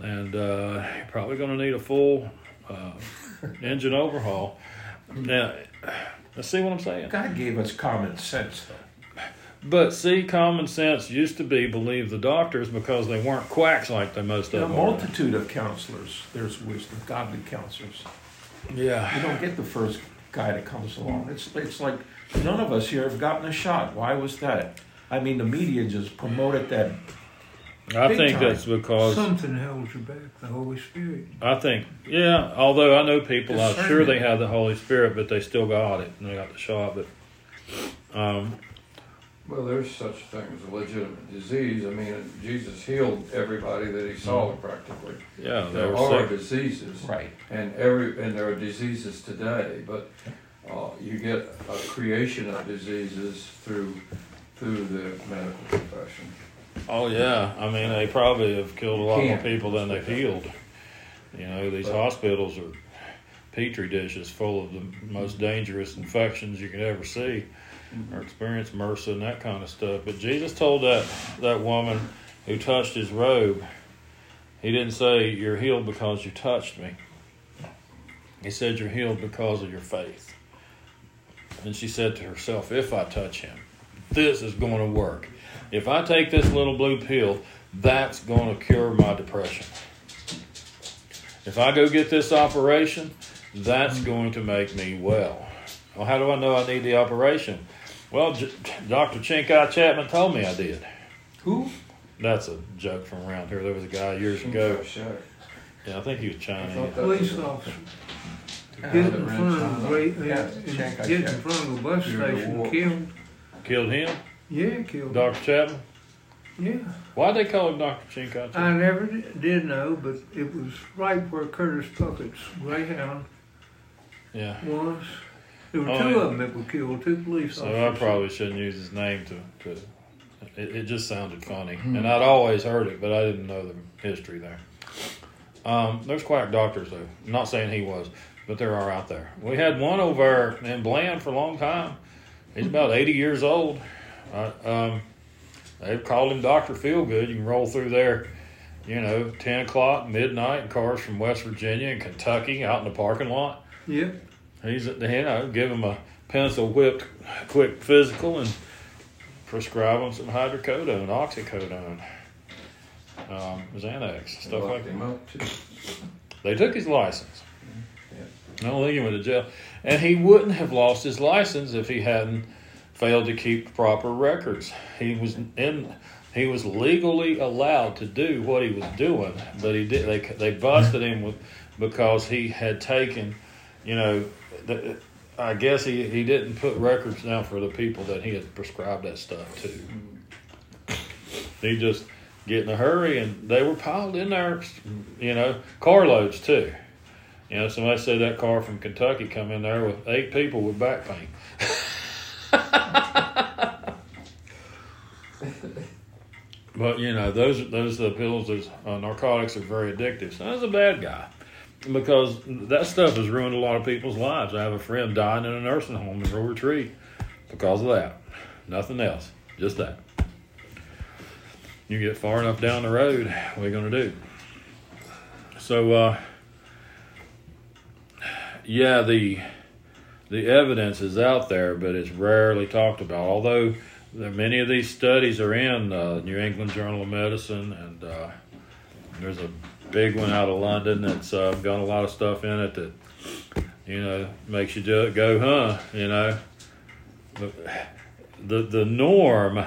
And you're probably going to need a full engine overhaul. Now, see what I'm saying? God gave us common sense, though. But see, common sense used to be believe the doctors because they weren't quacks like they most of them are. A multitude of counselors, there's wisdom, godly counselors. Yeah. You don't get the first guy that comes along. It's like none of us here have gotten a shot. Why was that? I mean, the media just promoted that. I think that's because something held you back, the Holy Spirit. I think, yeah, although I know people, I'm sure they have the Holy Spirit, but they still got it and they got the shot. But well, there's such a thing as a legitimate disease. I mean, Jesus healed everybody that he saw, practically. Yeah, there are sick diseases, right? And there are diseases today, but you get a creation of diseases through the medical profession. Oh yeah, I mean they probably have killed a lot more people than they've healed. You know, these hospitals are petri dishes full of the most dangerous infections you could ever see or experience, MRSA and that kind of stuff. But Jesus told that woman who touched his robe, he didn't say you're healed because you touched me. He said you're healed because of your faith. And she said to herself, if I touch him, this is going to work. If I take this little blue pill, that's going to cure my depression. If I go get this operation, that's going to make me well. Well, how do I know I need the operation? Well, Dr. Chinkai Chapman told me I did. Who? That's a joke from around here. There was a guy years ago. Sure. Yeah, I think he was Chinese. Police officer. Get in front of a bus station, killed. Killed him? Yeah, killed Dr. Chapman? Yeah. Why'd they call him Dr. Chinkai Chapman? I never did know, but it was right where Curtis Puckett's Greyhound was. There were two of them that were killed, two police officers. So I probably shouldn't use his name to it just sounded funny. And I'd always heard it, but I didn't know the history there. There's quack doctors, though. I'm not saying he was, but there are out there. We had one over in Bland for a long time. He's about 80 years old. They've called him Dr. Feelgood. You can roll through there, 10 o'clock, midnight, and cars from West Virginia and Kentucky out in the parking lot. Yeah. He's, give him a pencil whipped quick physical and prescribe him some hydrocodone, oxycodone, Xanax, stuff like that. They took his license. I don't think he went to jail. And he wouldn't have lost his license if he hadn't failed to keep proper records. He was legally allowed to do what he was doing, but he did. They busted him because he had taken, I guess he didn't put records down for the people that he had prescribed that stuff to. He just get in a hurry, and they were piled in there, carloads too. Somebody said that car from Kentucky come in there with 8 people with back pain. But those are the pills. Those narcotics are very addictive. So that's a bad guy, because that stuff has ruined a lot of people's lives. I have a friend dying in a nursing home in Royal Retreat because of that. Nothing else, just that. You get far enough down the road, what are you gonna do? So, the evidence is out there, but it's rarely talked about. Although many of these studies are in New England Journal of Medicine, and there's a big one out of London that's got a lot of stuff in it that, makes you go, huh? But the norm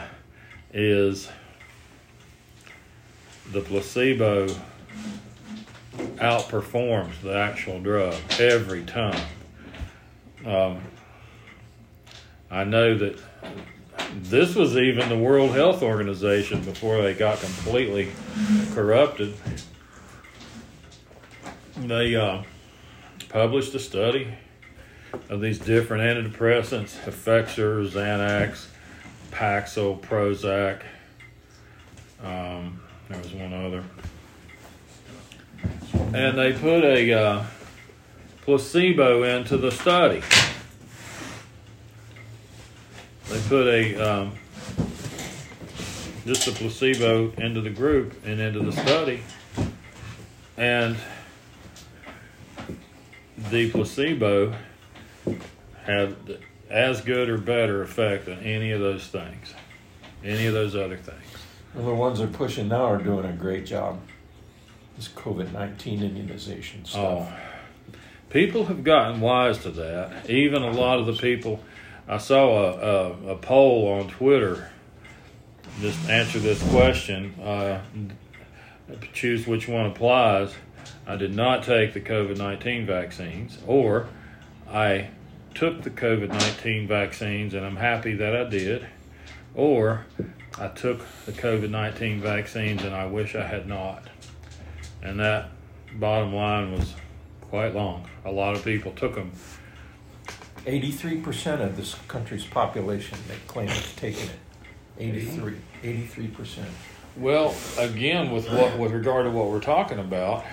is the placebo outperforms the actual drug every time. I know that this was even the World Health Organization before they got completely corrupted. They published a study of these different antidepressants, Effexor, Xanax, Paxil, Prozac. There was one other. And they put a placebo into the study. They put just a placebo into the group and into the study. And the placebo had as good or better effect than any of those things, any of those other things. Well, the ones they're pushing now are doing a great job. This COVID-19 immunization stuff. Oh, people have gotten wise to that. Even a lot of the people, I saw a poll on Twitter, just answer this question, choose which one applies. I did not take the COVID-19 vaccines, or I took the COVID-19 vaccines and I'm happy that I did, or I took the COVID-19 vaccines and I wish I had not. And that bottom line was quite long. A lot of people took them. 83% of this country's population, they claim, have taken it. 83%. Well, again, with regard to what we're talking about,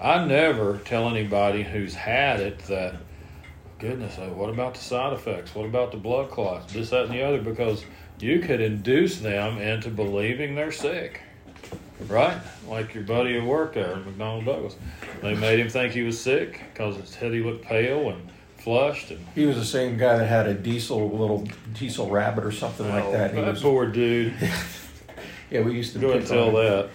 I never tell anybody who's had it that, goodness, what about the side effects? What about the blood clots? This, that, and the other, because you could induce them into believing they're sick, right? Like your buddy at work there, McDonald Douglas. They made him think he was sick because his head, he looked pale and flushed. And he was the same guy that had a diesel rabbit or something like that. That poor dude. Yeah, we used to go and tell that.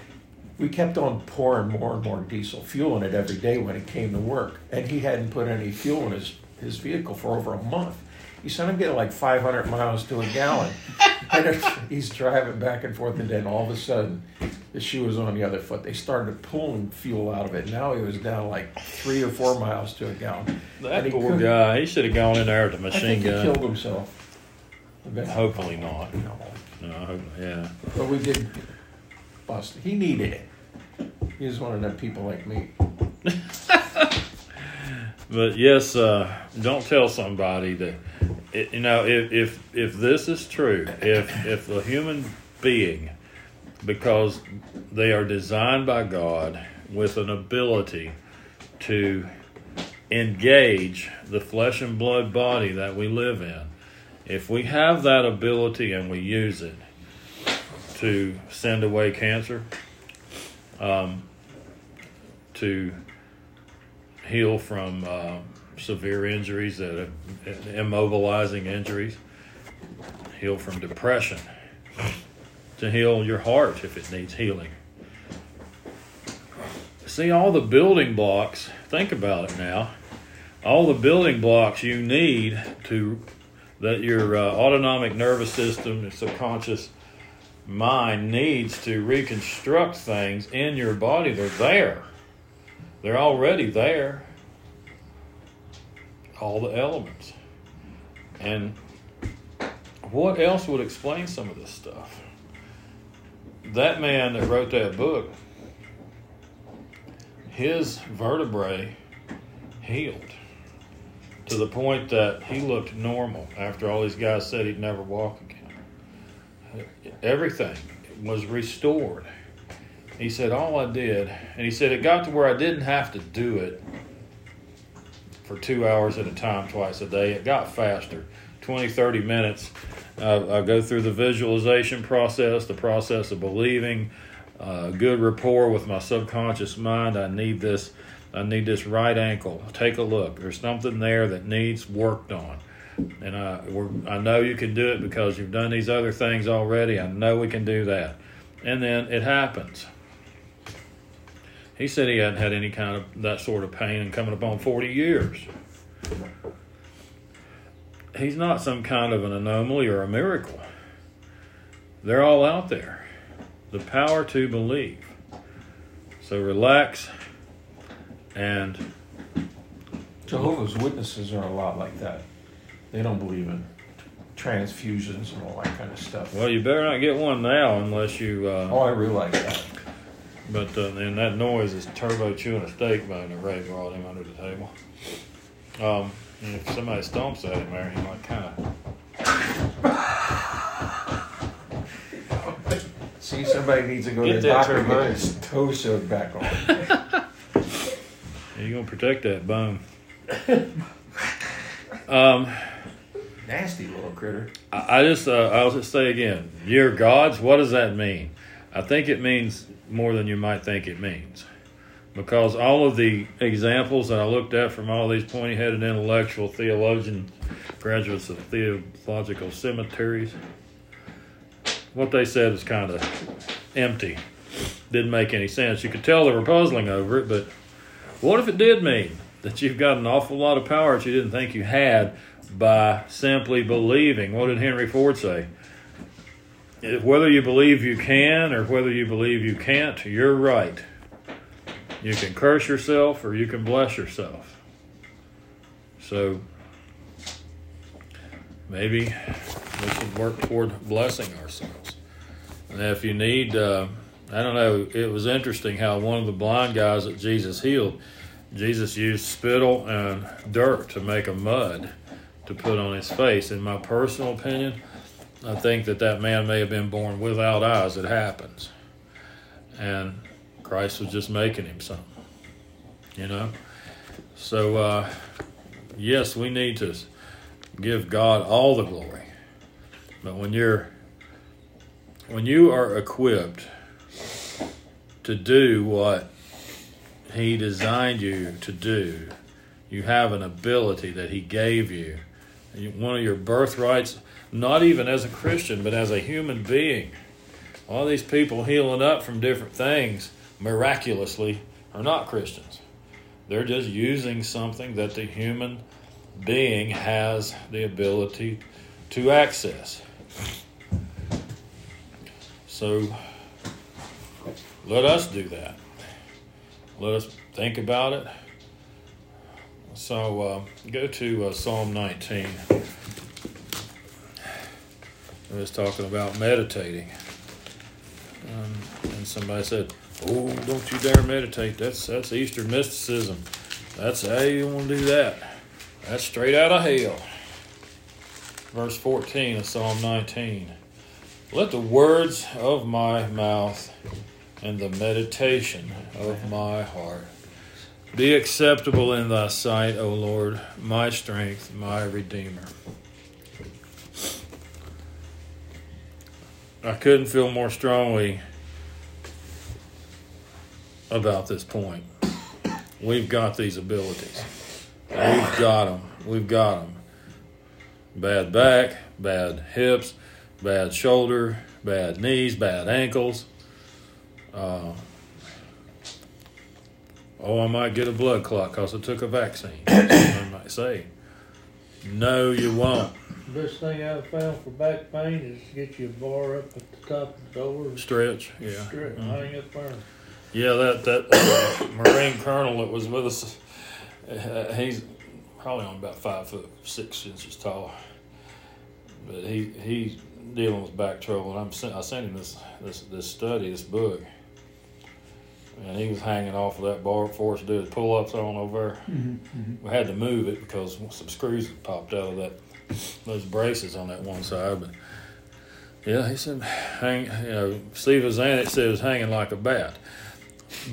We kept on pouring more and more diesel fuel in it every day when it came to work. And he hadn't put any fuel in his vehicle for over a month. He said, I'm getting like 500 miles to a gallon. And he's driving back and forth, and then all of a sudden, the shoe was on the other foot. They started pulling fuel out of it. Now he was down like 3 or 4 miles to a gallon. That poor guy, he should have gone in there with a machine gun. I think he killed himself. Hopefully not. No, yeah. But we did bust. He needed it. He was one of them people like me. But yes, don't tell somebody that, if this is true, if a human being, because they are designed by God with an ability to engage the flesh and blood body that we live in, if we have that ability and we use it to send away cancer, to heal from severe injuries, that are immobilizing injuries, heal from depression, to heal your heart if it needs healing. See, all the building blocks, think about it now, all the building blocks you need to, that your autonomic nervous system and subconscious mind needs to reconstruct things in your body, they're there. They're already there, all the elements. And what else would explain some of this stuff? That man that wrote that book, his vertebrae healed to the point that he looked normal after all these guys said he'd never walk again. Everything was restored. He said, all I did, and he said it got to where I didn't have to do it for 2 hours at a time, twice a day. It got faster, 20, 30 minutes. I go through the visualization process, the process of believing, good rapport with my subconscious mind. I need this right ankle. Take a look. There's something there that needs worked on. And I know you can do it because you've done these other things already. I know we can do that. And then it happens. He said he hadn't had any kind of that sort of pain in coming upon 40 years. He's not some kind of an anomaly or a miracle. They're all out there. The power to believe. So relax, and Jehovah's Witnesses are a lot like that. They don't believe in transfusions and all that kind of stuff. Well, you better not get one now unless you... I realize that. But and that noise is Turbo chewing a steak bone that Ray brought him under the table. And if somebody stomps at him there, he might kind of... See, somebody needs to go to the doctor and get his toe sewed back on. You're going to protect that bone. nasty little critter. I'll just say again, you're God's. What does that mean? I think it means more than you might think it means, because all of the examples that I looked at from all these pointy-headed intellectual theologians, graduates of theological cemeteries, what they said was kind of empty. Didn't make any sense. You could tell they were puzzling over it, but what if it did mean that you've got an awful lot of power that you didn't think you had by simply believing? What did Henry Ford say? Whether you believe you can or whether you believe you can't, you're right. You can curse yourself or you can bless yourself. So maybe we should work toward blessing ourselves. And if you need... I don't know, it was interesting how one of the blind guys that Jesus healed, Jesus used spittle and dirt to make a mud to put on his face. In my personal opinion, I think that that man may have been born without eyes. It happens. And Christ was just making him something, you know? So, yes, we need to give God all the glory. But when you are equipped to do what he designed you to do, you have an ability that he gave you. One of your birthrights, not even as a Christian, but as a human being. All these people healing up from different things, miraculously, are not Christians. They're just using something that the human being has the ability to access. So... let us do that. Let us think about it. So go to Psalm 19. I was talking about meditating. And somebody said, oh, don't you dare meditate. That's Eastern mysticism. That's how you want to do that. That's straight out of hell. Verse 14 of Psalm 19. Let the words of my mouth... and the meditation of my heart be acceptable in thy sight, O Lord, my strength, my Redeemer. I couldn't feel more strongly about this point. We've got these abilities. We've got them. We've got them. Bad back, bad hips, bad shoulder, bad knees, bad ankles. I might get a blood clot because I took a vaccine. Someone might say, no, you won't. Best thing I've found for back pain is to get you a bar up at the top of the door. Stretch, yeah. Stretch, mm-hmm. Hang up there. Yeah, that Marine colonel that was with us, he's probably only about 5'6" tall. But he's dealing with back trouble. And I sent him this study, this book. And he was hanging off of that bar for us to do his pull-ups on over there. Mm-hmm. We had to move it because some screws popped out of those braces on that one side. But yeah, he said, Steve Xanax said it was hanging like a bat.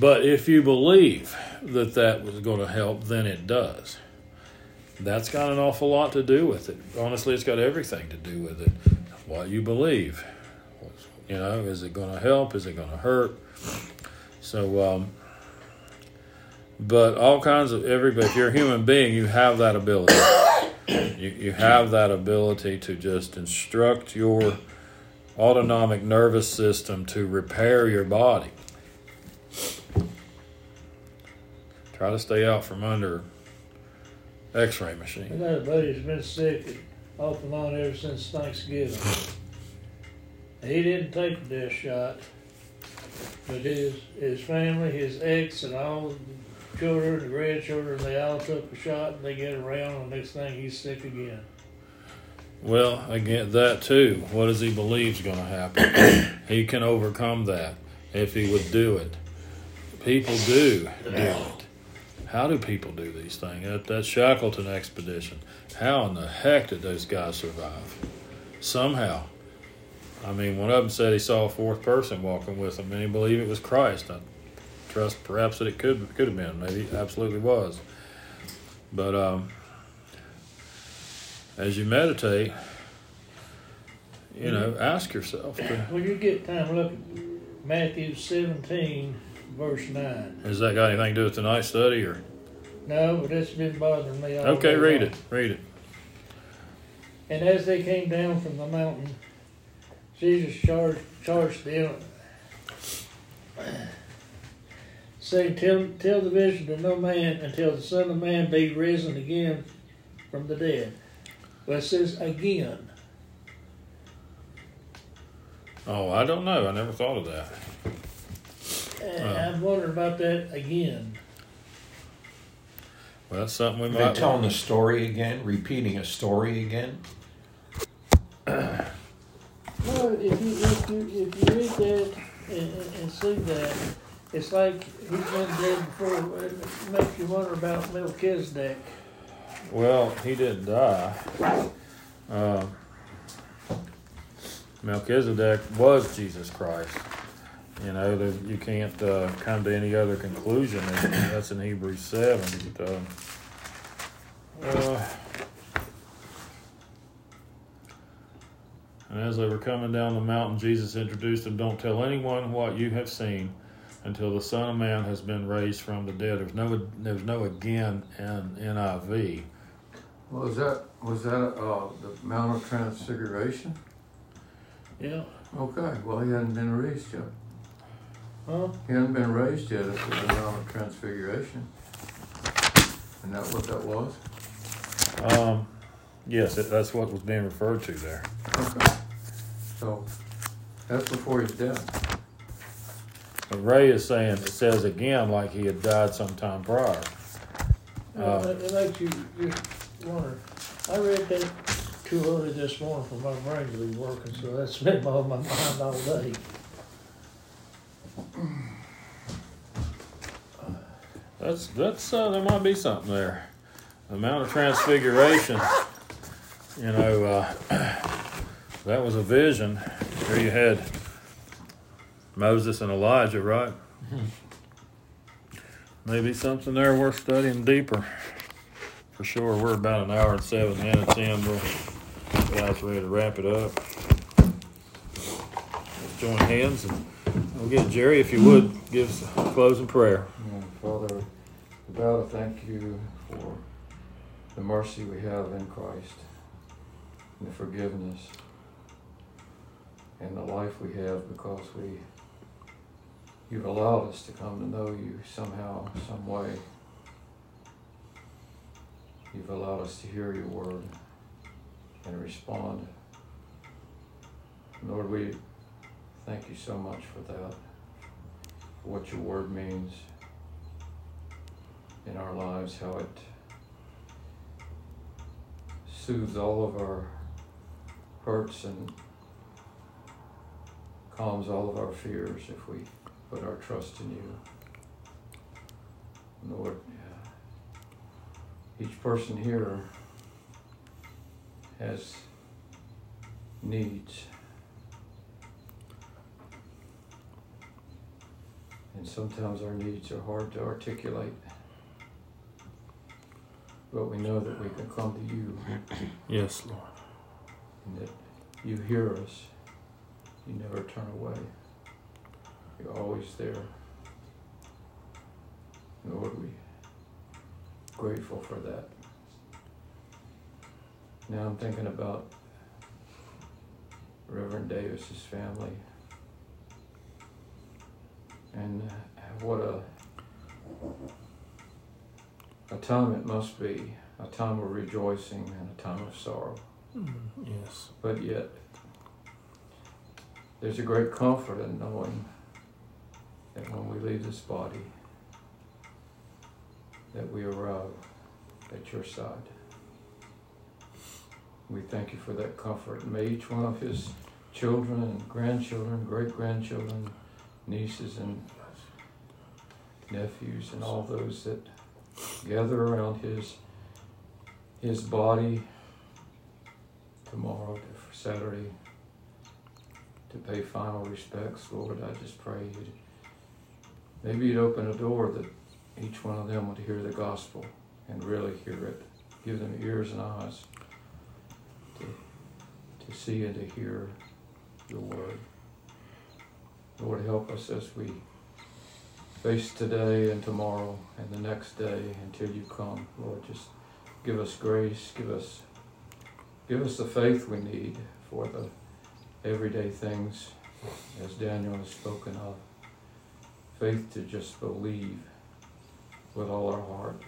But if you believe that was going to help, then it does. That's got an awful lot to do with it. Honestly, it's got everything to do with it. What you believe. You know, is it going to help? Is it going to hurt? So, but all kinds of everybody, if you're a human being, you have that ability. You have that ability to just instruct your autonomic nervous system to repair your body. Try to stay out from under x-ray machine. I got a buddy who's been sick off and on ever since Thanksgiving. He didn't take the death shot. But his family, his ex, and all the children, the grandchildren, they all took the shot, and they get around, and the next thing he's sick again. Well, again, that too. What does he believe is going to happen? He can overcome that if he would do it. People do it. How do people do these things? That Shackleton expedition, how in the heck did those guys survive? Somehow. I mean, one of them said he saw a fourth person walking with him, and he believed it was Christ. I trust perhaps that it could have been. Maybe it absolutely was. But as you meditate, you know, ask yourself. When you get time, look at Matthew 17, verse 9. Has that got anything to do with tonight's study? Or? No, but that's been bothering me all day long. Read it. And as they came down from the mountain, Jesus charged them, saying, Tell the vision to no man until the Son of Man be risen again from the dead. Well, it says again. Oh, I don't know. I never thought of that. I'm wondering about that again. Well, that's something we might... They're telling the story again, repeating a story again. Well, if you read that and see that, it's like he's been dead before. It makes you wonder about Melchizedek. Well, he didn't die. Melchizedek was Jesus Christ. You know, you can't come to any other conclusion. That's in Hebrews 7. But, and as they were coming down the mountain, Jesus introduced them, don't tell anyone what you have seen until the Son of Man has been raised from the dead. There's no again in NIV. Well, was that the Mount of Transfiguration? Yeah. Okay, well, he hadn't been raised yet. Huh? He hadn't been raised yet at the Mount of Transfiguration. Isn't that what that was? Yes, that's what was being referred to there. Okay. So, that's before his death. But Ray is saying, it says again, like he had died sometime prior. It makes you wonder. I read that too early this morning for my brain to be working, so that's been on my mind all day. That's there might be something there. The Mount of Transfiguration, you know, that was a vision. There you had Moses and Elijah, right? Mm-hmm. Maybe something there worth studying deeper. For sure, we're about 1 hour and 7 minutes in. Guys, ready to wrap it up. Let's join hands and I'll get Jerry, if you would, give us a closing prayer. Father, I thank you for the mercy we have in Christ, and the forgiveness, and the life we have because you've allowed us to come to know you somehow, some way. You've allowed us to hear your word and respond. Lord, we thank you so much for that, for what your word means in our lives, how it soothes all of our hurts and calms all of our fears if we put our trust in you. Lord, each person here has needs. And sometimes our needs are hard to articulate. But we know that we can come to you. Yes, Lord. And that you hear us. You never turn away. You're always there. Lord, we're grateful for that. Now I'm thinking about Reverend Davis's family and what a time it must be, a time of rejoicing and a time of sorrow. Yes. But yet, there's a great comfort in knowing that when we leave this body, that we arrive at your side. We thank you for that comfort. May each one of his children and grandchildren, great-grandchildren, nieces and nephews, and all those that gather around his body tomorrow, for Saturday, to pay final respects. Lord, I just pray maybe you'd open a door that each one of them would hear the gospel and really hear it. Give them ears and eyes to see and to hear your word. Lord, help us as we face today and tomorrow and the next day until you come. Lord, just give us grace, give us the faith we need for the everyday things, as Daniel has spoken of. Faith to just believe with all our heart.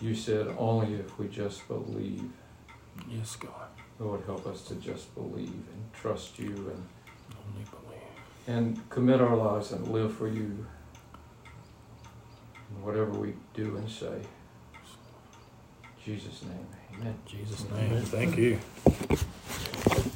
You said only if we just believe. Yes, God. Lord, help us to just believe and trust you and only believe. And commit our lives and live for you in whatever we do and say. In Jesus' name, amen. In Jesus' name, amen. Thank you.